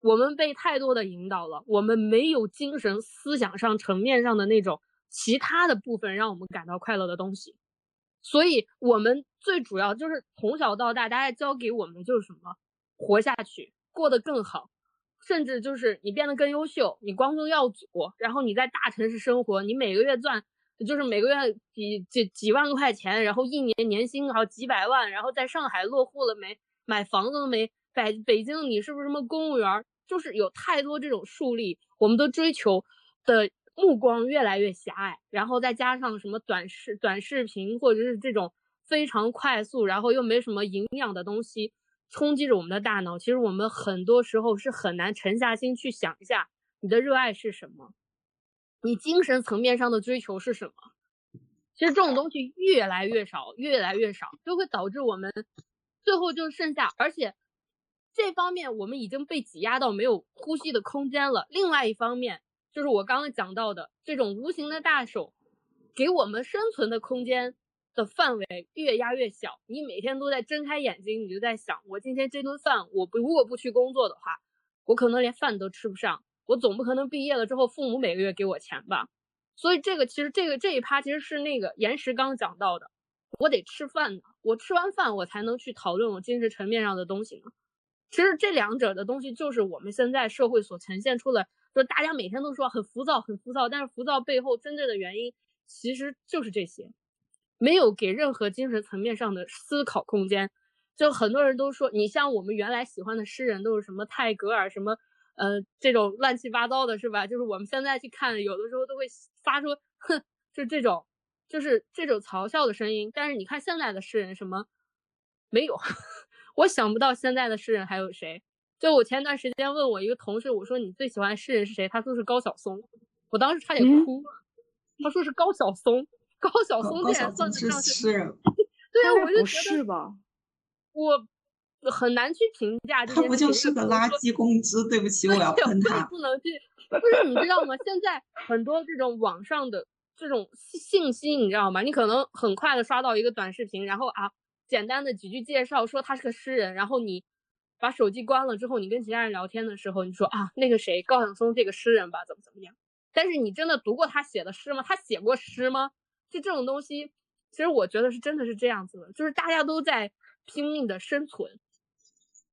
我们被太多的引导了，我们没有精神思想上层面上的那种其他的部分让我们感到快乐的东西，所以我们最主要就是从小到大，大家教给我们的就是什么？活下去，过得更好，甚至就是你变得更优秀，你光宗耀祖，然后你在大城市生活，你每个月赚就是每个月几万块钱，然后一年年薪然后几百万，然后在上海落户了没？买房子了没？北京你是不是什么公务员？就是有太多这种树立，我们都追求的目光越来越狭隘，然后再加上什么短视频或者是这种非常快速然后又没什么营养的东西冲击着我们的大脑。其实我们很多时候是很难沉下心去想一下你的热爱是什么，你精神层面上的追求是什么。其实这种东西越来越少，就会导致我们最后就剩下，而且这方面我们已经被挤压到没有呼吸的空间了。另外一方面就是我刚刚讲到的这种无形的大手给我们生存的空间的范围越压越小。你每天都在睁开眼睛，你就在想，我今天这顿饭如果不去工作的话，我可能连饭都吃不上，我总不可能毕业了之后父母每个月给我钱吧。所以这一趴其实是那个岩石刚讲到的，我得吃饭呢，我吃完饭我才能去讨论我精神层面上的东西呢。其实这两者的东西就是我们现在社会所呈现出来，就是大家每天都说很浮躁，但是浮躁背后真正的原因其实就是这些，没有给任何精神层面上的思考空间。就很多人都说，你像我们原来喜欢的诗人都是什么泰戈尔，什么这种乱七八糟的是吧，就是我们现在去看有的时候都会发出哼，就这种嘲笑的声音。但是你看现在的诗人什么没有我想不到现在的诗人还有谁。就我前段时间问我一个同事，我说你最喜欢诗人是谁，他说是高晓松，我当时差点哭、他说是高晓松，高晓松竟然算得上是诗人对，我就觉得不是吧，我很难去评价这件事情。他不就是个垃圾公知，对不起我要喷他不能去不是你知道吗现在很多这种网上的这种信息你知道吗，你可能很快的刷到一个短视频，然后啊简单的几句介绍说他是个诗人，然后你把手机关了之后，你跟其他人聊天的时候你说啊那个谁高晓松这个诗人吧怎么怎么样，但是你真的读过他写的诗吗？他写过诗吗？就这种东西其实我觉得是真的是这样子的，就是大家都在拼命的生存，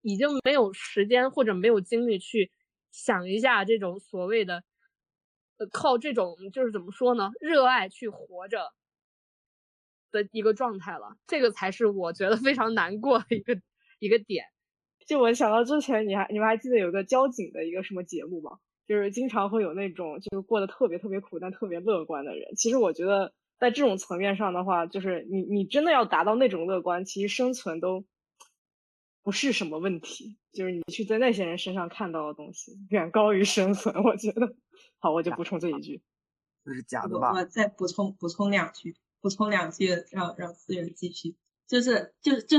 已经没有时间或者没有精力去想一下这种所谓的靠这种就是怎么说呢热爱去活着的一个状态了，这个才是我觉得非常难过的一个点。就我想到之前你们还记得有个交警的一个什么节目吗，就是经常会有那种就是过得特别特别苦但特别乐观的人，其实我觉得在这种层面上的话，就是你真的要达到那种乐观，其实生存都不是什么问题，就是你去在那些人身上看到的东西远高于生存，我觉得。好，我就补充这一句，这是假的吧？我再补充两句，让思源继续。就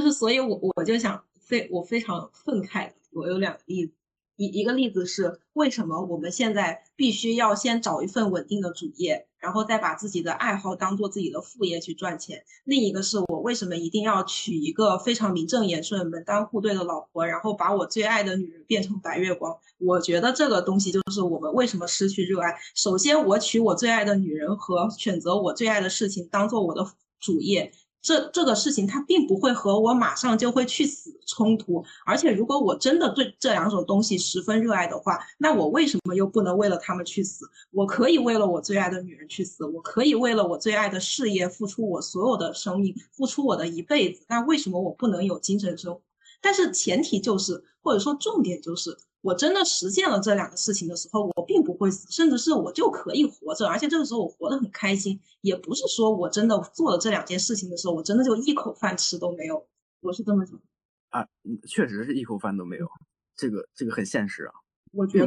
是，所以我就想，我非常愤慨。我有两个例子，一个例子是为什么我们现在必须要先找一份稳定的主业，然后再把自己的爱好当做自己的副业去赚钱。另一个是我为什么一定要娶一个非常名正言顺门当户对的老婆，然后把我最爱的女人变成白月光。我觉得这个东西就是我们为什么失去热爱。首先我娶我最爱的女人和选择我最爱的事情当做我的主业，这个事情它并不会和我马上就会去死冲突，而且如果我真的对这两种东西十分热爱的话，那我为什么又不能为了他们去死？我可以为了我最爱的女人去死，我可以为了我最爱的事业付出我所有的生命，付出我的一辈子，那为什么我不能有精神生活？但是前提就是，或者说重点就是，我真的实现了这两个事情的时候，我并不会死，甚至是我就可以活着，而且这个时候我活得很开心，也不是说我真的做了这两件事情的时候，我真的就一口饭吃都没有，我是这么想啊，确实是一口饭都没有，这个很现实啊。我觉得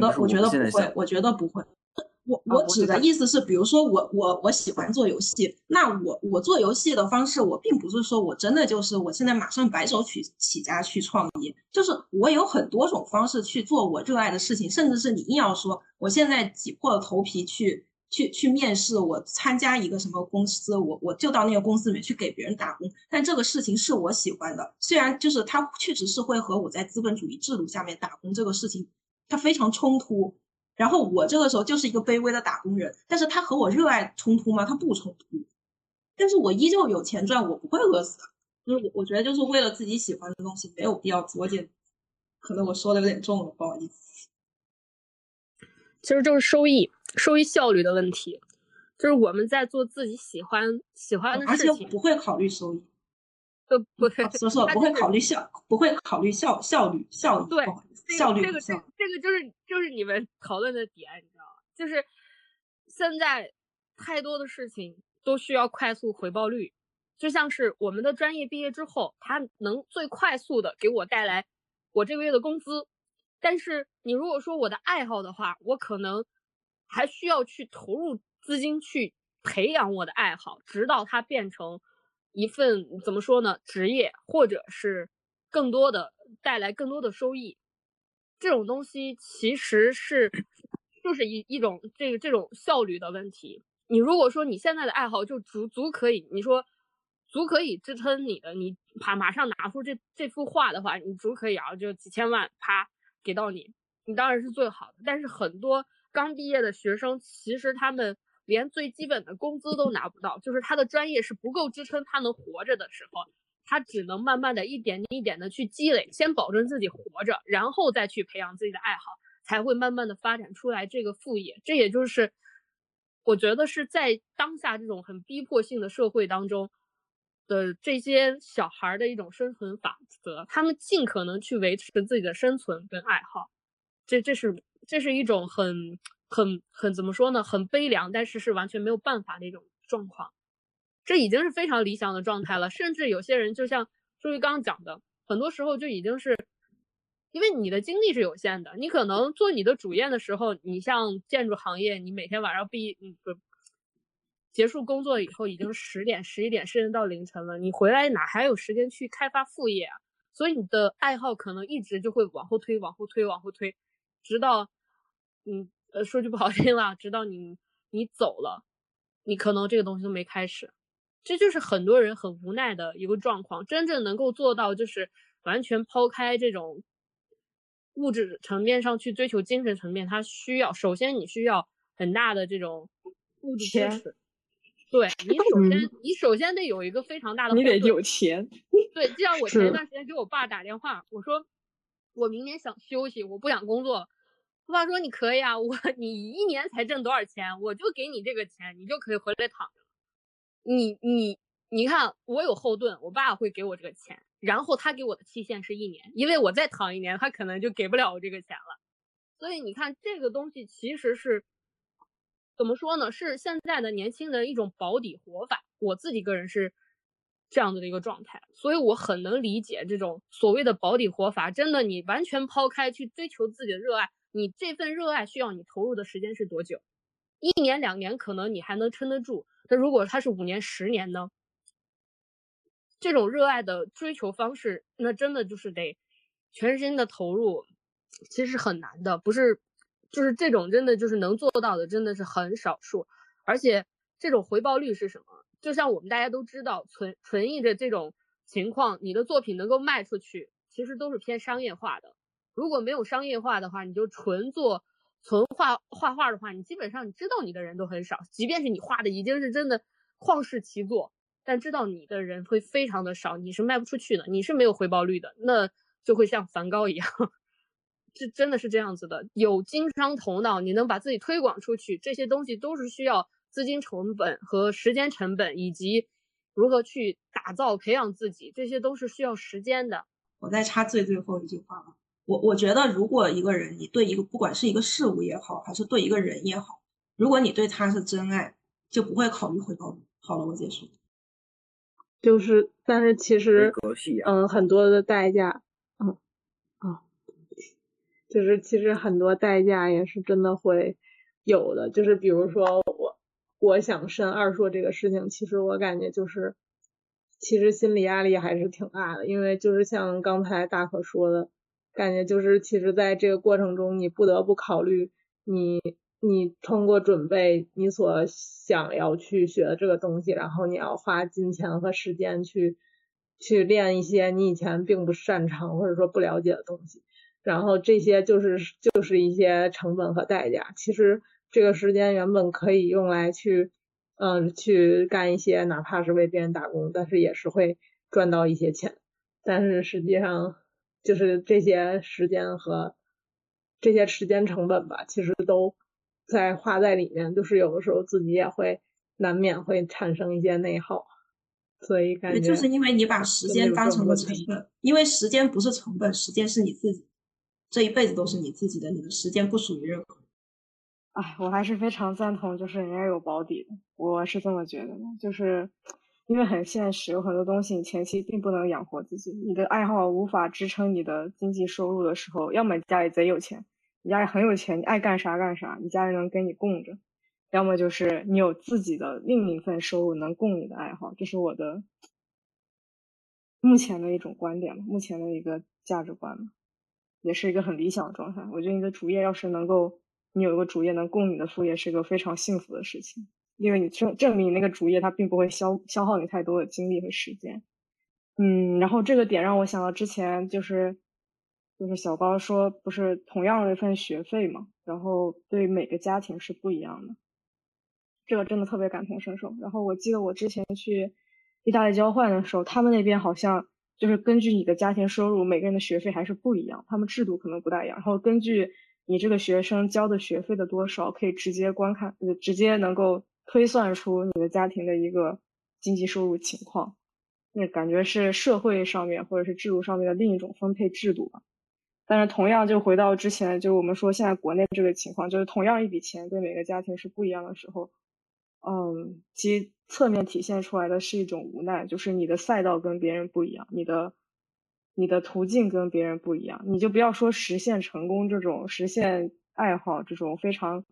不会。我指的意思是，比如说我喜欢做游戏，那我做游戏的方式，我并不是说我真的就是我现在马上白手起家去创业，就是我有很多种方式去做我热爱的事情，甚至是你硬要说我现在挤破了头皮去面试，我参加一个什么公司，我就到那个公司里面去给别人打工，但这个事情是我喜欢的，虽然就是它确实是会和我在资本主义制度下面打工这个事情它非常冲突。然后我这个时候就是一个卑微的打工人，但是他和我热爱冲突吗？他不冲突，但是我依旧有钱赚，我不会饿死的。就是我觉得就是为了自己喜欢的东西没有必要作践，可能我说的有点重了，不好意思。其实就是收益效率的问题，就是我们在做自己喜欢的事情，而且不会考虑收益，不对，说不会考虑效，不会考虑效率效益，对，效率这个就是你们讨论的点，你知道吗？就是现在太多的事情都需要快速回报率，就像是我们的专业毕业之后，它能最快速的给我带来我这个月的工资，但是你如果说我的爱好的话，我可能还需要去投入资金去培养我的爱好，直到它变成一份怎么说呢职业，或者是更多的带来更多的收益。这种东西其实是就是一种这种效率的问题。你如果说你现在的爱好就足可以，你说足可以支撑你的，你马上拿出这幅画的话，你足可以啊就几千万啪给到你，你当然是最好的。但是很多刚毕业的学生其实他们连最基本的工资都拿不到，就是他的专业是不够支撑他能活着的时候，他只能慢慢的一点一点的去积累，先保证自己活着，然后再去培养自己的爱好，才会慢慢的发展出来这个副业。这也就是我觉得是在当下这种很逼迫性的社会当中的这些小孩的一种生存法则，他们尽可能去维持自己的生存跟爱好，这是一种很怎么说呢，很悲凉，但是是完全没有办法的一种状况。这已经是非常理想的状态了，甚至有些人就像朱玉刚讲的，很多时候就已经是因为你的精力是有限的，你可能做你的主业的时候，你像建筑行业，你每天晚上结束工作以后已经10点11点甚至到凌晨了，你回来哪还有时间去开发副业啊？所以你的爱好可能一直就会往后推，直到说句不好听了，直到你走了，你可能这个东西都没开始。这就是很多人很无奈的一个状况。真正能够做到就是完全抛开这种物质层面上去追求精神层面，它需要首先你需要很大的这种物质支持。对，你首先得有一个非常大的，你得有钱。对，就像我前一段时间给我爸打电话，我说我明年想休息，我不想工作。我爸说你可以啊，你1年才挣多少钱，我就给你这个钱，你就可以回来躺着。你看我有后盾，我爸会给我这个钱，然后他给我的期限是1年，因为我再躺1年他可能就给不了我这个钱了。所以你看这个东西其实是怎么说呢，是现在的年轻人一种保底活法，我自己个人是这样的一个状态。所以我很能理解这种所谓的保底活法，真的你完全抛开去追求自己的热爱，你这份热爱需要你投入的时间是多久？1年2年可能你还能撑得住，那如果它是5年10年呢？这种热爱的追求方式，那真的就是得全身的投入，其实很难的，不是，就是这种真的就是能做到的真的是很少数。而且这种回报率是什么？就像我们大家都知道，存疑的这种情况，你的作品能够卖出去，其实都是偏商业化的。如果没有商业化的话，你就纯画画的话，你基本上你知道你的人都很少，即便是你画的已经是真的旷世奇作，但知道你的人会非常的少，你是卖不出去的，你是没有回报率的，那就会像梵高一样，这真的是这样子的。有经商头脑，你能把自己推广出去，这些东西都是需要资金成本和时间成本，以及如何去打造培养自己，这些都是需要时间的。我再插最后一句话吧。我觉得如果一个人，你对一个不管是一个事物也好，还是对一个人也好，如果你对他是真爱，就不会考虑回报。好了，我结束。就是但是其实很多的代价就是其实很多代价也是真的会有的。就是比如说我想申二硕这个事情，其实我感觉就是其实心理压力还是挺大的，因为就是像刚才大可说的，感觉就是其实在这个过程中你不得不考虑你通过准备你所想要去学的这个东西，然后你要花金钱和时间去练一些你以前并不擅长或者说不了解的东西，然后这些就是一些成本和代价。其实这个时间原本可以用来去干一些哪怕是为别人打工，但是也是会赚到一些钱，但是实际上就是这些时间成本吧，其实都在花在里面，就是有的时候自己也会难免会产生一些内耗，所以感觉就是因为你把时间当成了成本，因为时间不是成本，时间是你自己，这一辈子都是你自己的，你的时间不属于任何人。哎，我还是非常赞同，就是人家有保底的，我是这么觉得的，就是因为很现实，有很多东西你前期并不能养活自己，你的爱好无法支撑你的经济收入的时候，要么你家里贼有钱，你家里很有钱，你爱干啥干啥，你家人能给你供着，要么就是你有自己的另一份收入能供你的爱好，这是我的目前的一种观点，目前的一个价值观，也是一个很理想的状态。我觉得你的主业要是能够，你有一个主业能供你的副业，是一个非常幸福的事情。因为你证明你那个主业它并不会消耗你太多的精力和时间。然后这个点让我想到之前就是小高说不是同样的一份学费嘛，然后对每个家庭是不一样的，这个真的特别感同身受。然后我记得我之前去意大利交换的时候，他们那边好像就是根据你的家庭收入，每个人的学费还是不一样，他们制度可能不大一样，然后根据你这个学生交的学费的多少，可以直接能够推算出你的家庭的一个经济收入情况，那感觉是社会上面或者是制度上面的另一种分配制度吧。但是同样就回到之前，就是我们说现在国内这个情况，就是同样一笔钱对每个家庭是不一样的时候，其侧面体现出来的是一种无奈，就是你的赛道跟别人不一样，你的途径跟别人不一样，你就不要说实现成功这种实现爱好这种非常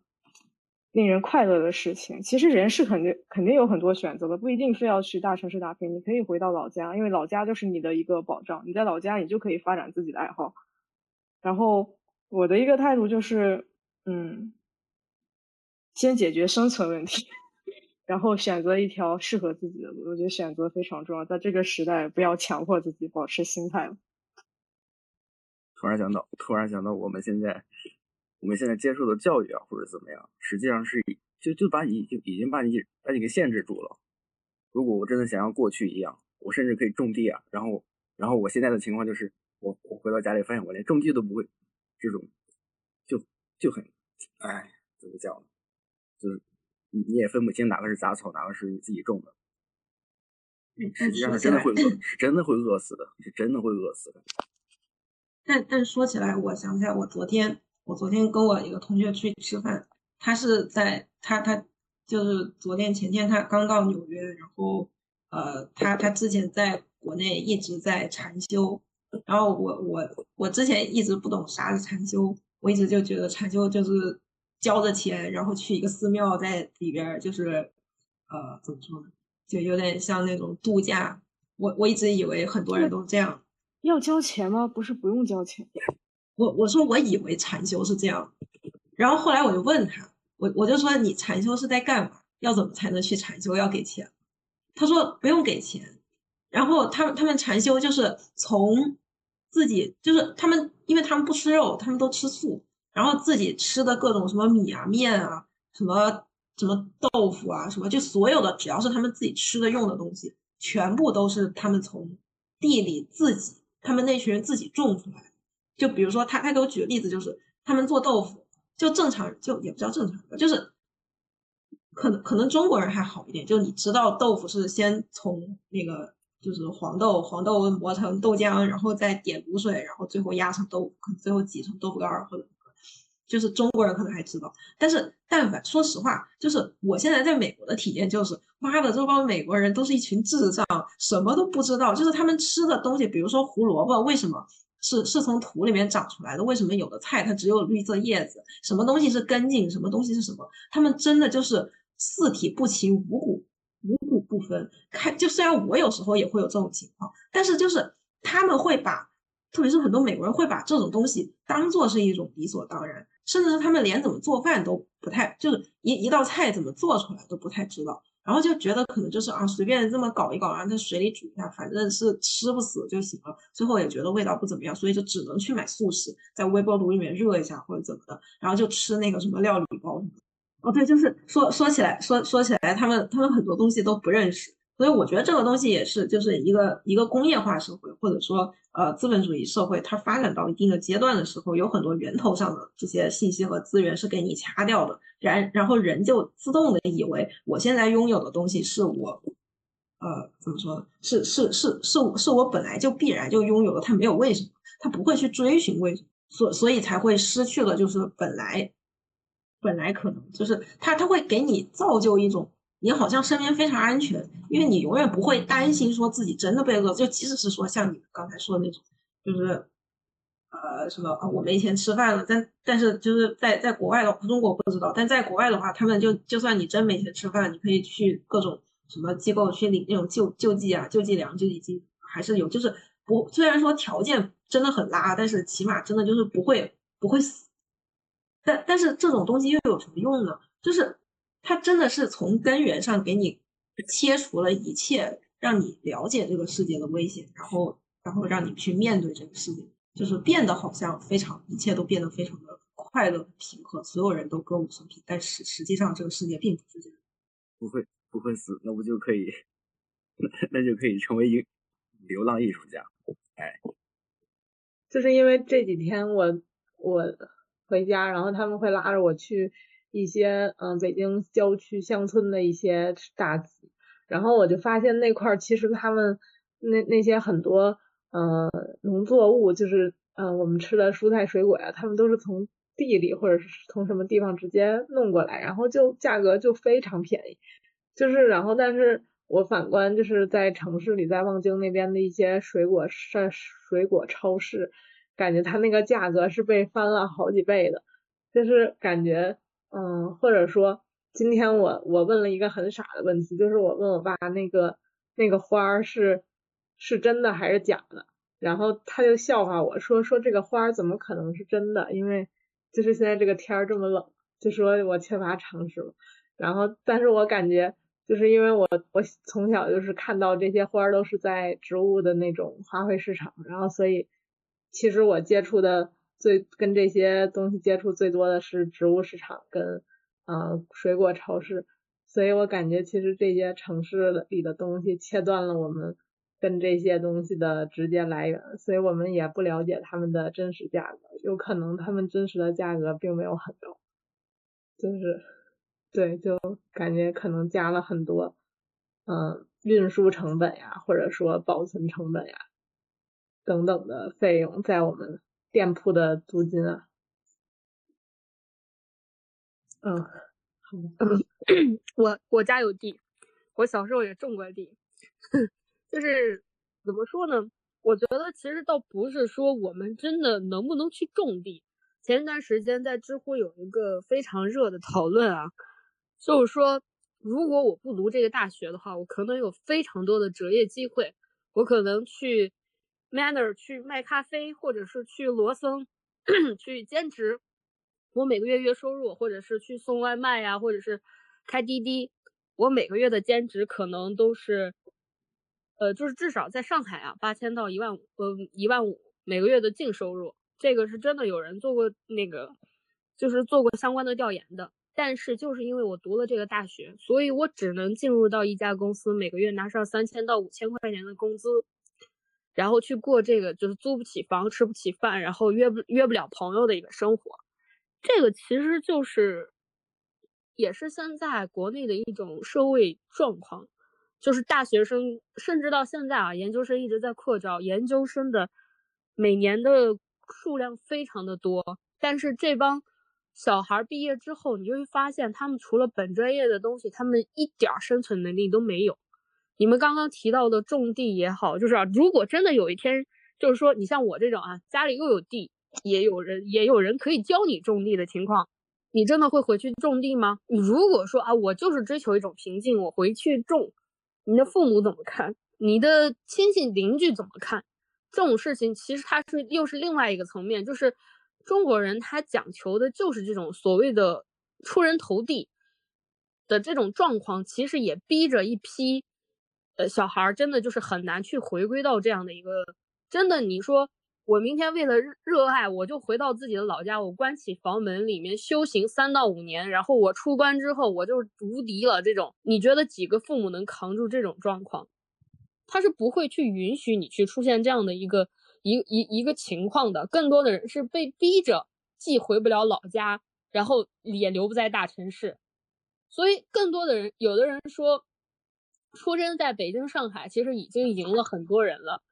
令人快乐的事情。其实人是肯定有很多选择的，不一定非要去大城市打拼，你可以回到老家，因为老家就是你的一个保障，你在老家你就可以发展自己的爱好。然后我的一个态度就是先解决生存问题，然后选择一条适合自己的路。我觉得选择非常重要，在这个时代不要强迫自己，保持心态了。突然想到我们现在接受的教育啊，或者怎么样，实际上是就已经把你给限制住了。如果我真的想像过去一样，我甚至可以种地啊，然后我现在的情况就是我回到家里发现我连种地都不会，这种就很怎么讲呢，就是你也分不清哪个是杂草，哪个是你自己种的。实际上是真的会饿死的。但说起来，我想起来我昨天跟我一个同学去吃饭，他是在他就是昨天前天他刚到纽约，然后他之前在国内一直在禅修，然后我之前一直不懂啥是禅修，我一直就觉得禅修就是交着钱然后去一个寺庙，在里边就是怎么说呢，就有点像那种度假。我一直以为很多人都这样。要交钱吗？不是不用交钱。我说我以为禅修是这样，然后后来我就问他，我就说你禅修是在干嘛？要怎么才能去禅修？要给钱？他说不用给钱。然后他们禅修就是从自己，就是他们因为他们不吃肉，他们都吃素，然后自己吃的各种什么米啊面啊什么豆腐啊什么，就所有的只要是他们自己吃的用的东西，全部都是他们从地里他们那群人自己种出来的。就比如说他给我举个例子，就是他们做豆腐，就正常就也不叫正常，就是可能中国人还好一点，就是你知道豆腐是先从那个就是黄豆磨成豆浆，然后再点卤水，然后最后压成豆腐，可能最后挤成豆腐干，或者就是中国人可能还知道。但是但凡说实话，就是我现在在美国的体验就是，妈的，这帮美国人都是一群智障，什么都不知道。就是他们吃的东西，比如说胡萝卜为什么是从土里面长出来的，为什么有的菜它只有绿色叶子，什么东西是根茎，什么东西是什么，他们真的就是四体不勤，五谷不分。就虽然我有时候也会有这种情况，但是就是他们会把，特别是很多美国人会把这种东西当作是一种理所当然，甚至是他们连怎么做饭都不太，就是一道菜怎么做出来都不太知道，然后就觉得可能就是随便这么搞一搞，然后在水里煮一下，反正是吃不死就行了。最后也觉得味道不怎么样，所以就只能去买素食，在微波炉里面热一下或者怎么的，然后就吃那个什么料理包什么的。哦，对，就是说起来，他们很多东西都不认识，所以我觉得这个东西也是，就是一个工业化社会，或者说资本主义社会，它发展到一定的阶段的时候，有很多源头上的这些信息和资源是给你掐掉的，然后人就自动的以为我现在拥有的东西是我，怎么说呢？是我本来就必然就拥有的，它没有为什么，它不会去追寻为什么，所以才会失去了就是本来可能就是他会给你造就一种你好像身边非常安全，因为你永远不会担心说自己真的被饿，就即使是说像你刚才说的那种，就是什么我没钱吃饭了，但是就是在国外的，中国不知道，但在国外的话，他们就算你真没钱吃饭，你可以去各种什么机构去领那种救济啊、救济粮、救济金，还是有，就是不，虽然说条件真的很拉，但是起码真的就是不会死。但是这种东西又有什么用呢？就是它真的是从根源上给你切除了一切，让你了解这个世界的危险，然后让你去面对这个世界，就是变得好像非常，一切都变得非常的快乐平和，所有人都歌舞升平，但是实际上这个世界并不是这样。不会死，那不就可以，那就可以成为一个流浪艺术家。就是因为这几天我回家，然后他们会拉着我去一些北京郊区乡村的一些大集，然后我就发现那块其实他们那些很多农作物，就是我们吃的蔬菜水果呀，他们都是从地里或者是从什么地方直接弄过来，然后就价格就非常便宜，就是然后但是我反观就是在城市里，在望京那边的一些水果超市，感觉它那个价格是被翻了好几倍的，就是感觉或者说今天我问了一个很傻的问题，就是我问我爸那个花是真的还是假的，然后他就笑话我说这个花怎么可能是真的，因为就是现在这个天儿这么冷，就说我缺乏常识嘛。然后但是我感觉就是因为我从小就是看到这些花都是在植物的那种花卉市场，然后所以其实我接触的跟这些东西接触最多的是植物市场跟水果超市，所以我感觉其实这些城市里的东西切断了我们跟这些东西的直接来源，所以我们也不了解他们的真实价格，有可能他们真实的价格并没有很高，就是对，就感觉可能加了很多运输成本呀，或者说保存成本呀等等的费用在我们店铺的租金啊。我家有地，我小时候也种过地就是怎么说呢，我觉得其实倒不是说我们真的能不能去种地，前一段时间在知乎有一个非常热的讨论啊，就是说如果我不读这个大学的话，我可能有非常多的择业机会，我可能去 Manner 去卖咖啡，或者是去罗森去兼职，我每个月收入，或者是去送外卖呀，或者是开滴滴，我每个月的兼职可能都是就是至少在上海啊，8000到15000，15000每个月的净收入，这个是真的有人做过那个，就是做过相关的调研的。但是就是因为我读了这个大学，所以我只能进入到一家公司，每个月拿上3000到5000块钱的工资，然后去过这个就是租不起房、吃不起饭，然后约不了朋友的一个生活。这个其实就是也是现在国内的一种社会状况。就是大学生甚至到现在啊，研究生一直在扩招，研究生的每年的数量非常的多，但是这帮小孩毕业之后，你就会发现他们除了本专业的东西，他们一点生存能力都没有。你们刚刚提到的种地也好，就是啊，如果真的有一天，就是说你像我这种啊，家里又有地，也有人可以教你种地的情况，你真的会回去种地吗？你如果说啊，我就是追求一种平静，我回去种，你的父母怎么看？你的亲戚邻居怎么看？这种事情其实它是又是另外一个层面，就是中国人他讲求的就是这种所谓的出人头地的这种状况，其实也逼着一批小孩真的就是很难去回归到这样的一个，真的你说我明天为了热爱，我就回到自己的老家，我关起房门里面修行3到5年，然后我出关之后我就无敌了，这种你觉得几个父母能扛住这种状况？他是不会去允许你去出现这样的一个情况的，更多的人是被逼着既回不了老家，然后也留不在大城市。所以更多的人，有的人说出生在北京上海其实已经赢了很多人了。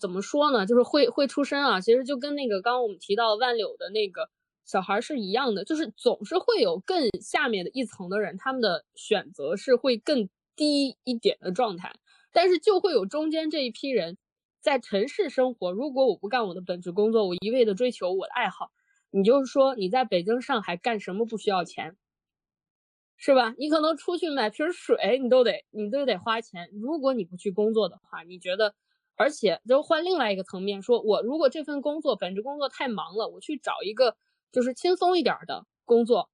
怎么说呢，就是会出身啊，其实就跟那个刚刚我们提到万柳的那个小孩是一样的，就是总是会有更下面的一层的人，他们的选择是会更低一点的状态，但是就会有中间这一批人在城市生活，如果我不干我的本职工作，我一味的追求我的爱好，你就是说你在北京上海干什么不需要钱，是吧？你可能出去买瓶水你都得花钱，如果你不去工作的话，你觉得，而且就换另外一个层面说，我如果这份工作本职工作太忙了，我去找一个就是轻松一点的工作，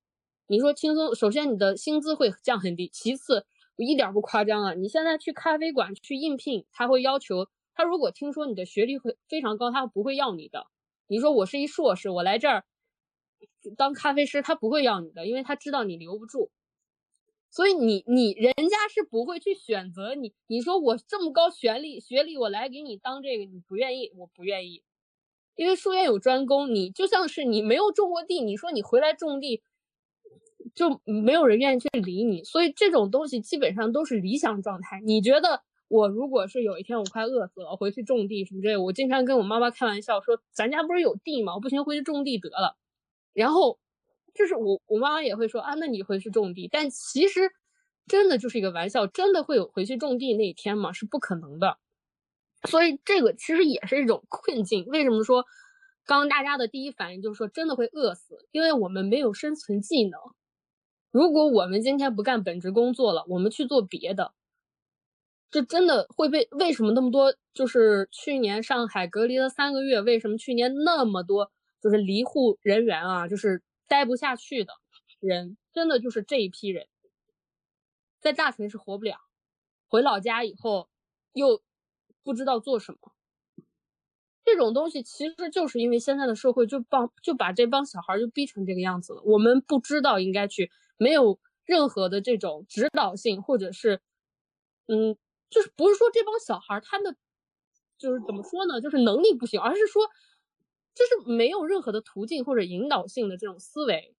你说轻松，首先你的薪资会降很低，其次我一点不夸张啊，你现在去咖啡馆去应聘，他会要求，他如果听说你的学历会非常高，他不会要你的，你说我是一硕士，我来这儿当咖啡师，他不会要你的，因为他知道你留不住，所以你人家是不会去选择你，你说我这么高学历我来给你当这个，你不愿意，我不愿意，因为术业有专攻，你就像是你没有种过地，你说你回来种地就没有人愿意去理你，所以这种东西基本上都是理想状态，你觉得我如果是有一天我快饿死了，回去种地什么之类，我经常跟我妈妈开玩笑说，咱家不是有地吗？我不行，回去种地得了。然后就是我妈妈也会说啊，那你回去种地。但其实真的就是一个玩笑，真的会有回去种地那一天吗？是不可能的。所以这个其实也是一种困境。为什么说刚刚大家的第一反应就是说真的会饿死？因为我们没有生存技能。如果我们今天不干本职工作了，我们去做别的，这真的会被，为什么那么多，就是去年上海隔离了3个月，为什么去年那么多就是离沪人员啊，就是待不下去的人，真的就是这一批人在大城市活不了，回老家以后又不知道做什么。这种东西其实就是因为现在的社会就把这帮小孩就逼成这个样子了，我们不知道应该去，没有任何的这种指导性，或者是就是不是说这帮小孩他们就是怎么说呢，就是能力不行，而是说就是没有任何的途径或者引导性的这种思维，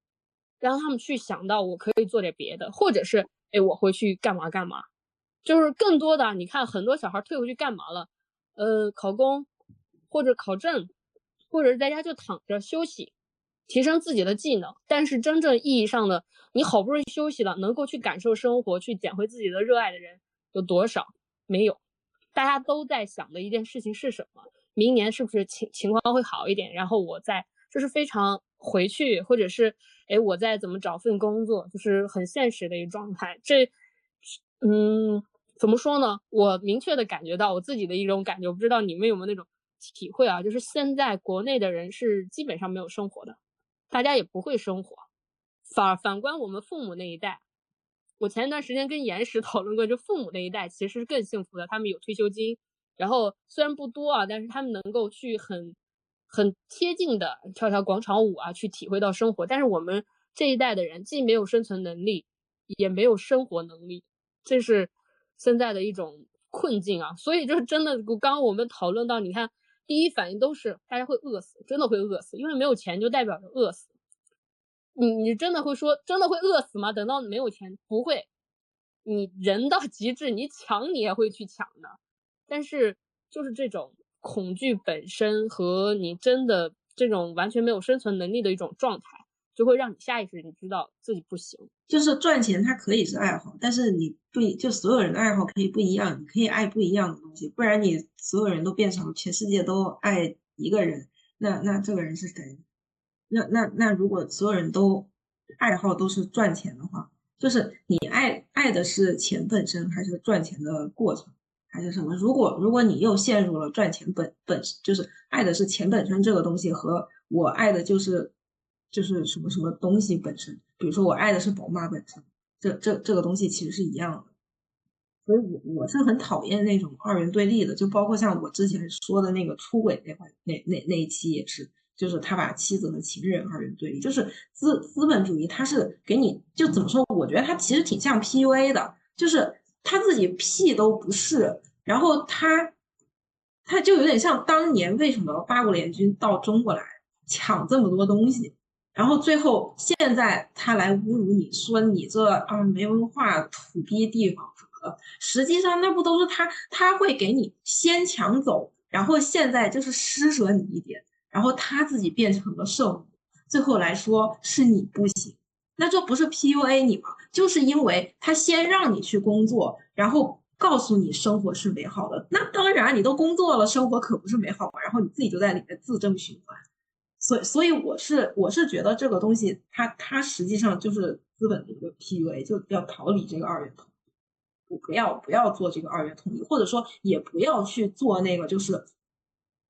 让他们去想到我可以做点别的，或者是我回去干嘛干嘛。就是更多的你看很多小孩退回去干嘛了，考公或者考证，或者是在家就躺着休息，提升自己的技能。但是真正意义上的你好不容易休息了，能够去感受生活，去捡回自己的热爱的人有多少？没有。大家都在想的一件事情是什么？明年是不是情况会好一点？然后我再就是非常回去，或者是我再怎么找份工作，就是很现实的一个状态。这怎么说呢？我明确的感觉到我自己的一种感觉，我不知道你们有没有那种体会啊？就是现在国内的人是基本上没有生活的，大家也不会生活。反观我们父母那一代。我前一段时间跟岩石讨论过，就父母那一代其实是更幸福的，他们有退休金，然后虽然不多啊，但是他们能够去很贴近的跳广场舞啊，去体会到生活。但是我们这一代的人既没有生存能力，也没有生活能力，这是现在的一种困境啊。所以就是真的，刚我们讨论到，你看第一反应都是大家会饿死，真的会饿死，因为没有钱就代表着饿死。你真的会说真的会饿死吗？等到没有钱，不会。你人到极致，你抢你也会去抢的。但是就是这种恐惧本身和你真的这种完全没有生存能力的一种状态，就会让你下意识你知道自己不行。就是赚钱它可以是爱好，但是你不就所有人的爱好可以不一样，你可以爱不一样的东西，不然你所有人都变成全世界都爱一个人，那这个人是谁？那如果所有人都爱好都是赚钱的话，就是你爱的是钱本身，还是赚钱的过程，还是什么？如果你又陷入了赚钱本就是爱的是钱本身这个东西，和我爱的就是什么什么东西本身，比如说我爱的是宝马本身，这个东西其实是一样的。所以我是很讨厌那种二元对立的，就包括像我之前说的那个出轨那块那一期也是。就是他把妻子和情人二元对立，就是资本主义，他是给你就怎么说？我觉得他其实挺像 PUA 的，就是他自己屁都不是，然后他就有点像当年为什么八国联军到中国来抢这么多东西，然后最后现在他来侮辱你说你这没文化土逼地方什么的，实际上那不都是他会给你先抢走，然后现在就是施舍你一点。然后他自己变成了圣母，最后来说是你不行，那这不是 PUA 你吗？就是因为他先让你去工作，然后告诉你生活是美好的，那当然你都工作了，生活可不是美好嘛，然后你自己就在里面自证循环。所以我是觉得这个东西它实际上就是资本的一个 PUA， 就要逃离这个二元统一，不要做这个二元统一，或者说也不要去做那个就是。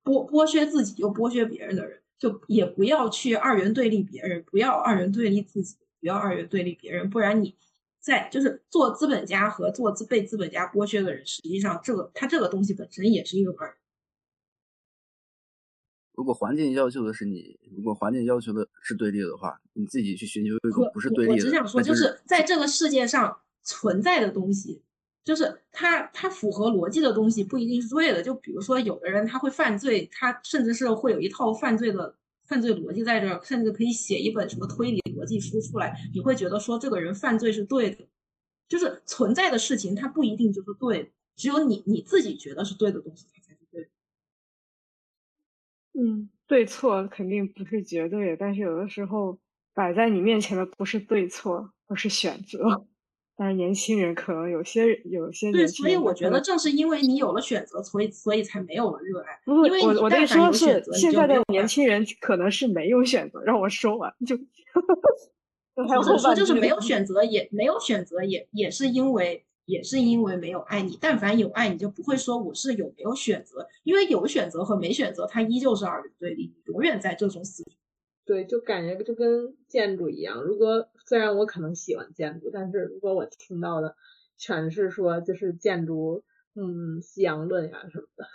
剥削自己又剥削别人的人，就也不要去二元对立别人，不要二元对立自己，不要二元对立别人，不然你在就是做资本家和做被资本家剥削的人，实际上他这个东西本身也是一个二。如果环境要求的是你，如果环境要求的是对立的话，你自己去寻求一种不是对立的。我只想说，就是在这个世界上存在的东西。就是他符合逻辑的东西不一定是对的，就比如说有的人他会犯罪，他甚至是会有一套犯罪逻辑在这儿，甚至可以写一本什么推理逻辑书出来，你会觉得说这个人犯罪是对的。就是存在的事情它不一定就是对的，只有你自己觉得是对的东西，它才是对的。嗯，对错肯定不是绝对的，但是有的时候摆在你面前的不是对错，而是选择。但是年轻人可能有些人，对，所以我觉得正是因为你有了选择，所以才没有了热爱。因为我在说是现在的年轻人可能是没有选择。让我说完就。或者说就是没有选择，也没有选择也是因为没有爱你。但凡有爱，你就不会说我是有没有选择，因为有选择和没选择，它依旧是二元对立，永远在这种死局。对，就感觉就跟建筑一样。如果虽然我可能喜欢建筑，但是如果我听到的全是说就是建筑，西洋论呀什么的，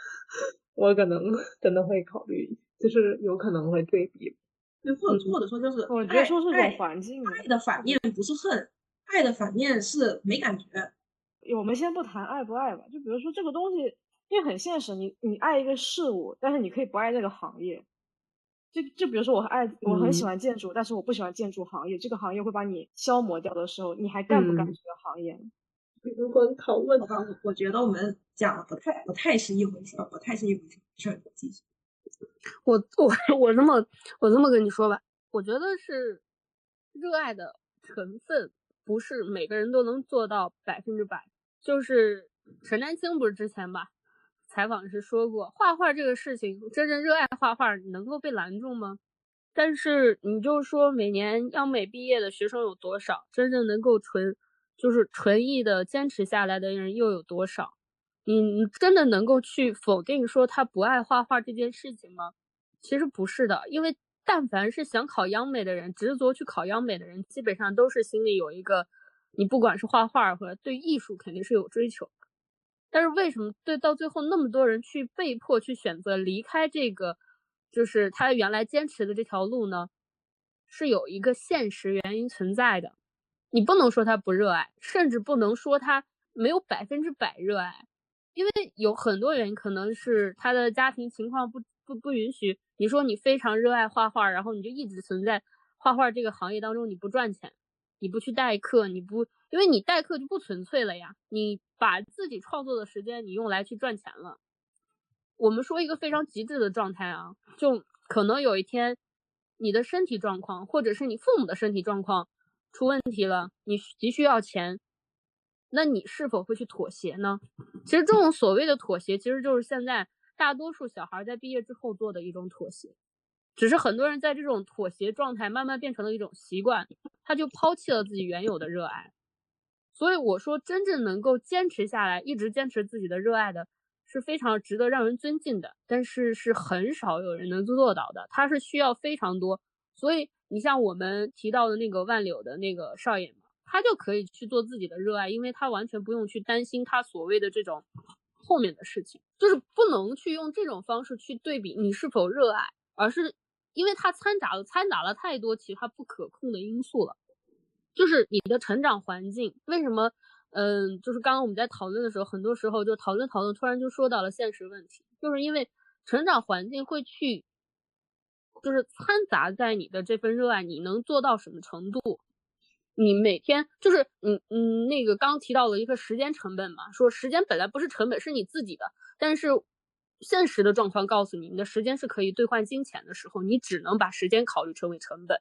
我可能真的会考虑，就是有可能会对比。对，或者说就是，我觉得说是种环境的。爱的反面不是恨，爱的反面是没感觉。我们先不谈爱不爱吧，就比如说这个东西，因为很现实，你爱一个事物，但是你可以不爱这个行业。就比如说我很喜欢建筑，但是我不喜欢建筑行业，这个行业会把你消磨掉的时候，你还干不干这个行业？如果讨论吧，我觉得我们讲的不太是一回事，不太是一回事。继续。我这么跟你说吧，我觉得是热爱的成分不是每个人都能做到100%。就是陈丹青不是之前吧采访是说过，画画这个事情，真正热爱画画能够被拦住吗？但是你就说每年央美毕业的学生有多少，真正能够纯艺的坚持下来的人又有多少？你真的能够去否定说他不爱画画这件事情吗？其实不是的，因为但凡是想考央美的人，执着去考央美的人，基本上都是心里有一个，你不管是画画和对艺术肯定是有追求。但是为什么对到最后那么多人去被迫去选择离开这个就是他原来坚持的这条路呢？是有一个现实原因存在的。你不能说他不热爱，甚至不能说他没有100%热爱。因为有很多原因，可能是他的家庭情况不允许。你说你非常热爱画画，然后你就一直存在画画这个行业当中，你不赚钱，你不去代课，因为你代课就不纯粹了呀。你把自己创作的时间你用来去赚钱了。我们说一个非常极致的状态啊，就可能有一天你的身体状况或者是你父母的身体状况出问题了，你急需要钱。那你是否会去妥协呢？其实这种所谓的妥协，其实就是现在大多数小孩在毕业之后做的一种妥协，只是很多人在这种妥协状态慢慢变成了一种习惯，他就抛弃了自己原有的热爱。所以我说，真正能够坚持下来，一直坚持自己的热爱的，是非常值得让人尊敬的，但是是很少有人能做到的，它是需要非常多。所以你像我们提到的那个万柳的那个少爷嘛，他就可以去做自己的热爱，因为他完全不用去担心他所谓的这种后面的事情。就是不能去用这种方式去对比你是否热爱，而是因为他掺杂了太多其他不可控的因素了。就是你的成长环境，为什么就是刚刚我们在讨论的时候，很多时候就讨论突然就说到了现实问题，就是因为成长环境会去就是掺杂在你的这份热爱，你能做到什么程度。你每天就是那个刚提到了一个时间成本嘛，说时间本来不是成本，是你自己的，但是现实的状况告诉你，你的时间是可以兑换金钱的时候，你只能把时间考虑成为成本。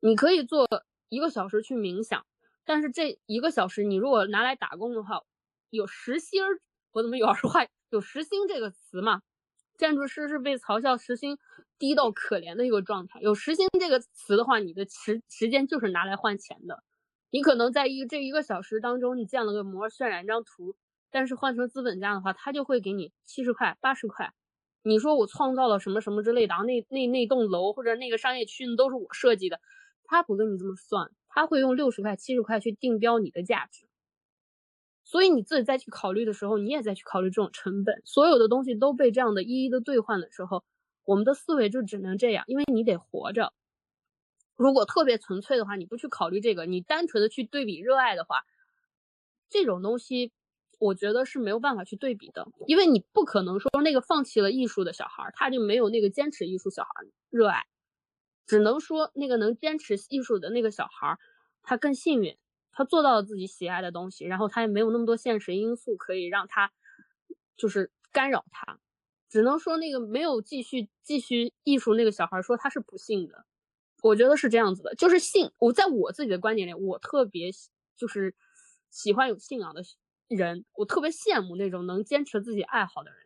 你可以做1个小时去冥想，但是这1个小时你如果拿来打工的话，有时薪，我怎么有儿化有时薪这个词嘛？建筑师是被嘲笑时薪低到可怜的一个状态，有时薪这个词的话，你的时间就是拿来换钱的。你可能在这一个小时当中，你建了个模，渲染一张图，但是换成资本家的话，他就会给你70块、80块。你说我创造了什么什么之类的，那栋楼或者那个商业区都是我设计的，他不跟你这么算，他会用60块、70块去定标你的价值。所以你自己再去考虑的时候，你也再去考虑这种成本，所有的东西都被这样的一一的兑换的时候，我们的思维就只能这样，因为你得活着。如果特别纯粹的话，你不去考虑这个，你单纯的去对比热爱的话，这种东西我觉得是没有办法去对比的，因为你不可能说那个放弃了艺术的小孩，他就没有那个坚持艺术小孩热爱，只能说那个能坚持艺术的那个小孩，他更幸运。他做到了自己喜爱的东西，然后他也没有那么多现实因素可以让他就是干扰他，只能说那个没有继续艺术那个小孩说他是不幸的，我觉得是这样子的。就是信，我在我自己的观点里，我特别就是喜欢有信仰的人，我特别羡慕那种能坚持自己爱好的人。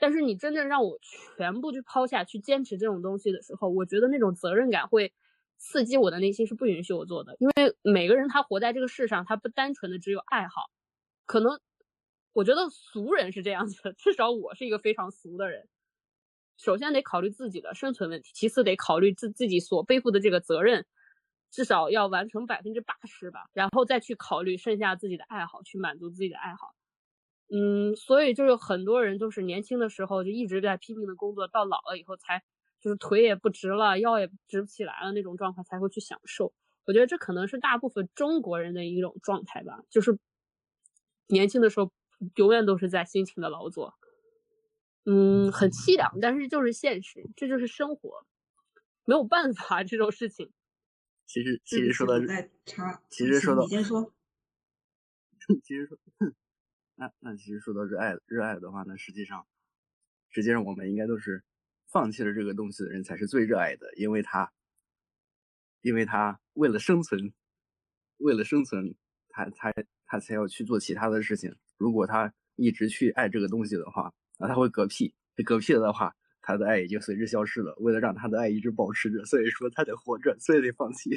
但是你真正让我全部去抛下去坚持这种东西的时候，我觉得那种责任感会刺激我的内心，是不允许我做的。因为每个人他活在这个世上，他不单纯的只有爱好，可能我觉得俗人是这样子的，至少我是一个非常俗的人。首先得考虑自己的生存问题，其次得考虑自己所背负的这个责任，至少要完成 80% 吧，然后再去考虑剩下自己的爱好，去满足自己的爱好。所以就是很多人就是年轻的时候就一直在拼命的工作，到老了以后才就是腿也不直了，腰也直不起来了那种状况才会去享受。我觉得这可能是大部分中国人的一种状态吧，就是年轻的时候永远都是在辛勤的劳作。很凄凉，但是就是现实，这就是生活，没有办法这种事情。其实说到这，其实说到热爱的话呢，实际上我们应该都是放弃了这个东西的人才是最热爱的，因为他为了生存，他才要去做其他的事情。如果他一直去爱这个东西的话，那他会嗝屁，嗝屁了的话，他的爱已经随之消失了。为了让他的爱一直保持着，所以说他得活着，所以得放弃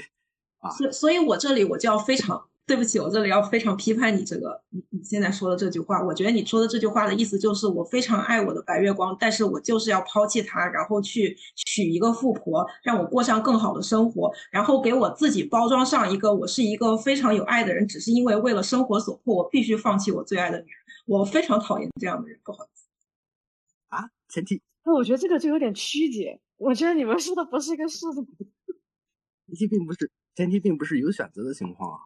啊。所以我这里我就要非常对不起，我这里要非常批判你这个你现在说的这句话。我觉得你说的这句话的意思就是，我非常爱我的白月光，但是我就是要抛弃它，然后去娶一个富婆，让我过上更好的生活，然后给我自己包装上一个我是一个非常有爱的人，只是因为为了生活所迫，我必须放弃我最爱的女人。我非常讨厌这样的人，不好意思啊。前提那我觉得这个就有点曲解，我觉得你们说的不是一个事情。前提并不是有选择的情况啊。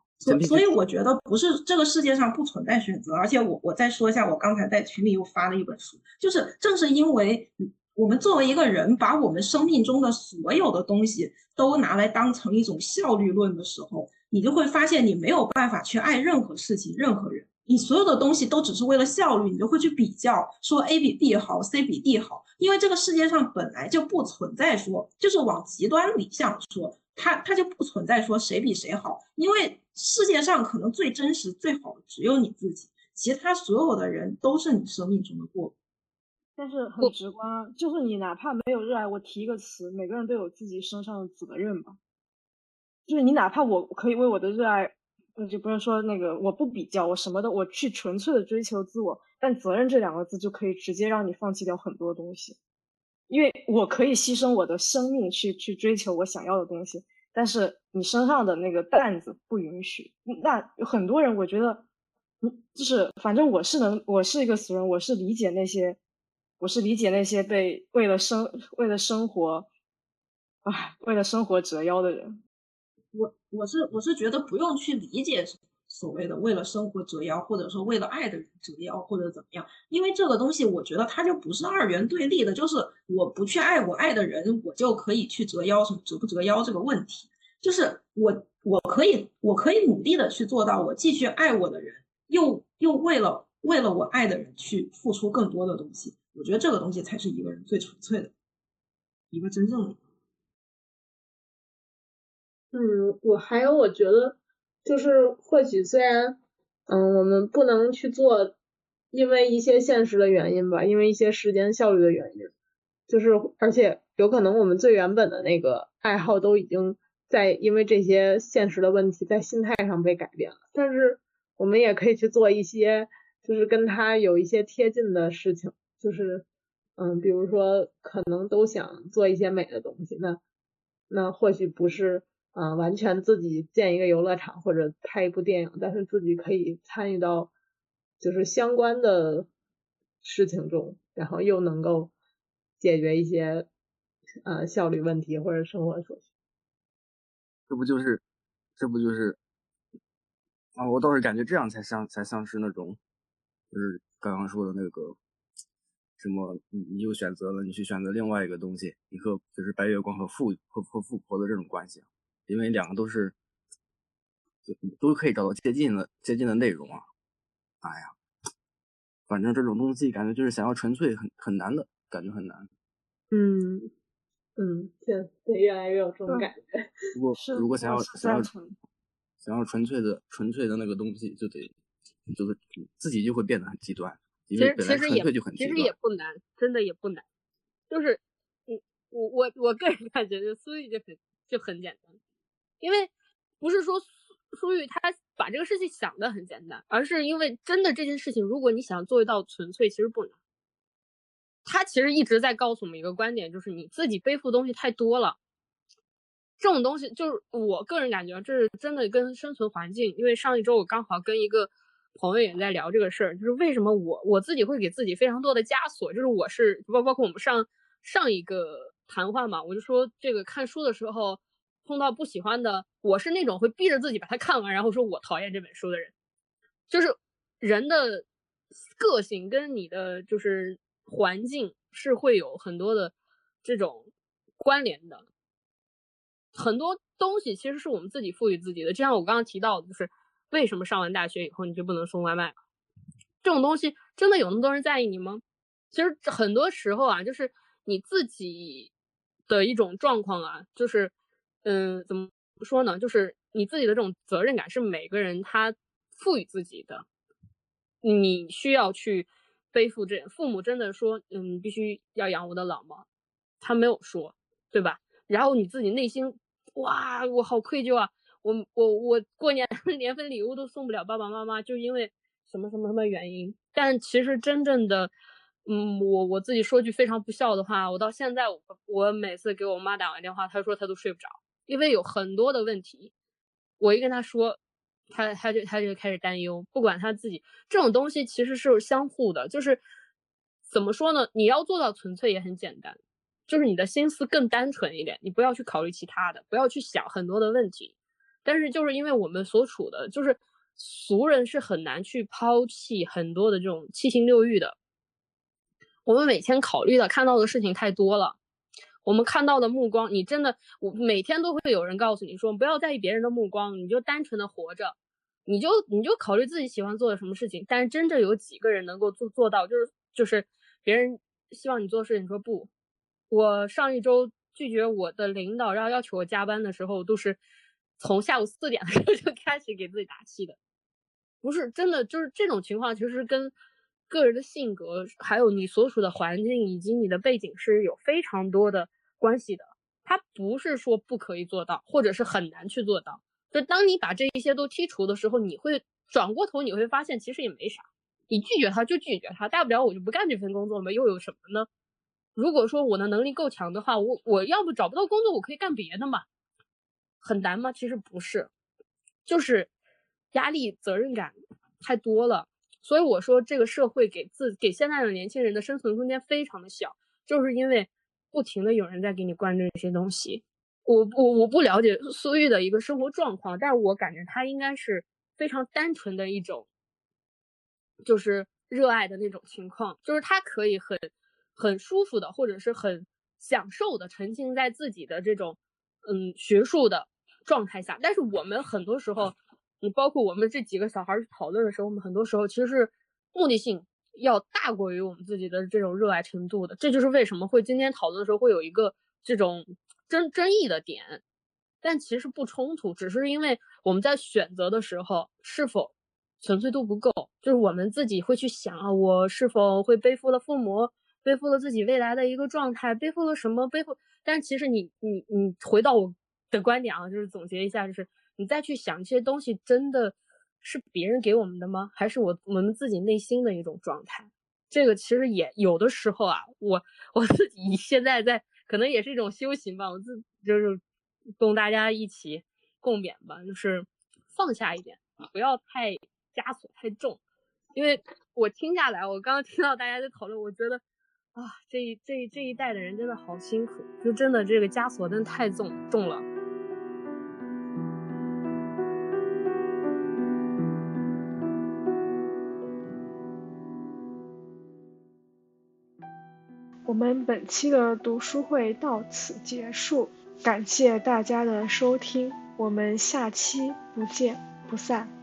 所以我觉得不是，这个世界上不存在选择。而且我再说一下，我刚才在群里又发了一本书，就是正是因为我们作为一个人，把我们生命中的所有的东西都拿来当成一种效率论的时候，你就会发现你没有办法去爱任何事情任何人，你所有的东西都只是为了效率，你就会去比较说 A 比 B 好 C 比 D 好。因为这个世界上本来就不存在说，就是往极端理想说，它就不存在说谁比谁好。因为世界上可能最真实最好的只有你自己，其他所有的人都是你生命中的过客。但是很直观啊，就是你哪怕没有热爱，我提一个词，每个人都有自己身上的责任吧。就是你哪怕我可以为我的热爱，就不是说那个我不比较我什么的，我去纯粹的追求自我，但责任这两个字就可以直接让你放弃掉很多东西。因为我可以牺牲我的生命去追求我想要的东西，但是你身上的那个担子不允许。那很多人我觉得就是反正我是一个俗人，我是理解那些被为了生活啊为了生活折腰的人。我是觉得不用去理解所谓的为了生活折腰，或者说为了爱的人折腰，或者怎么样。因为这个东西我觉得它就不是二元对立的，就是我不去爱我爱的人，我就可以去折腰什么折不折腰这个问题。就是我可以努力的去做到我继续爱我的人，又为了我爱的人去付出更多的东西。我觉得这个东西才是一个人最纯粹的一个真正的。我还有我觉得就是或许虽然我们不能去做，因为一些现实的原因吧，因为一些时间效率的原因，就是而且有可能我们最原本的那个爱好都已经在因为这些现实的问题在心态上被改变了，但是我们也可以去做一些就是跟他有一些贴近的事情，就是比如说可能都想做一些美的东西，那或许不是完全自己建一个游乐场或者拍一部电影，但是自己可以参与到就是相关的事情中，然后又能够解决一些效率问题或者生活所需。这不就是啊，我倒是感觉这样才像是那种就是刚刚说的那个什么，你又选择了你去选择另外一个东西，你和就是白月光和富婆的这种关系。因为两个都是都可以找到接近的内容啊。哎呀，反正这种东西感觉就是想要纯粹很难的感觉，很难。现在越来越有这种感觉。如果想要纯粹的那个东西，就得就是自己就会变得很极端。其实也不难，真的也不难。就是我个人感觉，就苏玉就很简单，因为不是说苏玉他把这个事情想得很简单，而是因为真的这件事情，如果你想做到纯粹，其实不难。他其实一直在告诉我们一个观点，就是你自己背负东西太多了，这种东西就是我个人感觉，这是真的跟生存环境。因为上一周我刚好跟一个朋友也在聊这个事儿，就是为什么我自己会给自己非常多的枷锁，就是我是包括我们上一个谈话嘛，我就说这个看书的时候碰到不喜欢的，我是那种会逼着自己把它看完，然后说我讨厌这本书的人，就是人的个性跟你的就是环境是会有很多的这种关联的，很多东西其实是我们自己赋予自己的。就像我刚刚提到的，就是为什么上完大学以后你就不能送外卖了？这种东西真的有那么多人在意你吗？其实很多时候啊，就是你自己的一种状况啊，就是怎么说呢？就是你自己的这种责任感是每个人他赋予自己的，你需要去背负这。父母真的说你必须要养我的老吗？他没有说，对吧？然后你自己内心哇，我好愧疚啊，我过年连份礼物都送不了爸爸妈妈，就因为什么什么什么原因。但其实真正的我自己说句非常不孝的话，我到现在我每次给我妈打完电话，她说她都睡不着，因为有很多的问题我一跟她说，他就开始担忧，不管他自己。这种东西其实是相互的，就是怎么说呢，你要做到纯粹也很简单，就是你的心思更单纯一点，你不要去考虑其他的，不要去想很多的问题。但是就是因为我们所处的就是俗人是很难去抛弃很多的这种七情六欲的，我们每天考虑的看到的事情太多了，我们看到的目光，你真的，我每天都会有人告诉你说，不要在意别人的目光，你就单纯的活着，你就考虑自己喜欢做的什么事情。但是真正有几个人能够做到，就是别人希望你做事情，你说不。我上一周拒绝我的领导，然后要求我加班的时候，都是从下午4点的时候就开始给自己打气的。不是真的，就是这种情况，其实跟个人的性格，还有你所处的环境以及你的背景是有非常多的关系的，它不是说不可以做到，或者是很难去做到。就当你把这一些都剔除的时候，你会转过头，你会发现其实也没啥，你拒绝他就拒绝他，大不了我就不干这份工作了，又有什么呢？如果说我的能力够强的话，我要不找不到工作，我可以干别的嘛。很难吗？其实不是，就是压力、责任感太多了。所以我说，这个社会给现在的年轻人的生存空间非常的小，就是因为不停的有人在给你灌这些东西。我不了解苏玉的一个生活状况，但是我感觉他应该是非常单纯的一种，就是热爱的那种情况，就是他可以很舒服的，或者是很享受的沉浸在自己的这种学术的状态下。但是我们很多时候，你包括我们这几个小孩去讨论的时候，我们很多时候其实是目的性要大过于我们自己的这种热爱程度的，这就是为什么会今天讨论的时候会有一个这种争议的点，但其实不冲突，只是因为我们在选择的时候是否纯粹度不够，就是我们自己会去想啊，我是否会背负了父母，背负了自己未来的一个状态，背负了什么，背负。但其实你回到我的观点啊，就是总结一下，就是你再去想这些东西真的是别人给我们的吗？还是我们自己内心的一种状态？这个其实也有的时候啊，我自己现在在可能也是一种修行吧，我自就是供大家一起共勉吧，就是放下一点，不要太枷锁太重。因为我听下来，我刚刚听到大家在讨论，我觉得啊，这一代的人真的好辛苦，就真的这个枷锁真的太重了。我们本期的读书会到此结束，感谢大家的收听，我们下期不见。不散。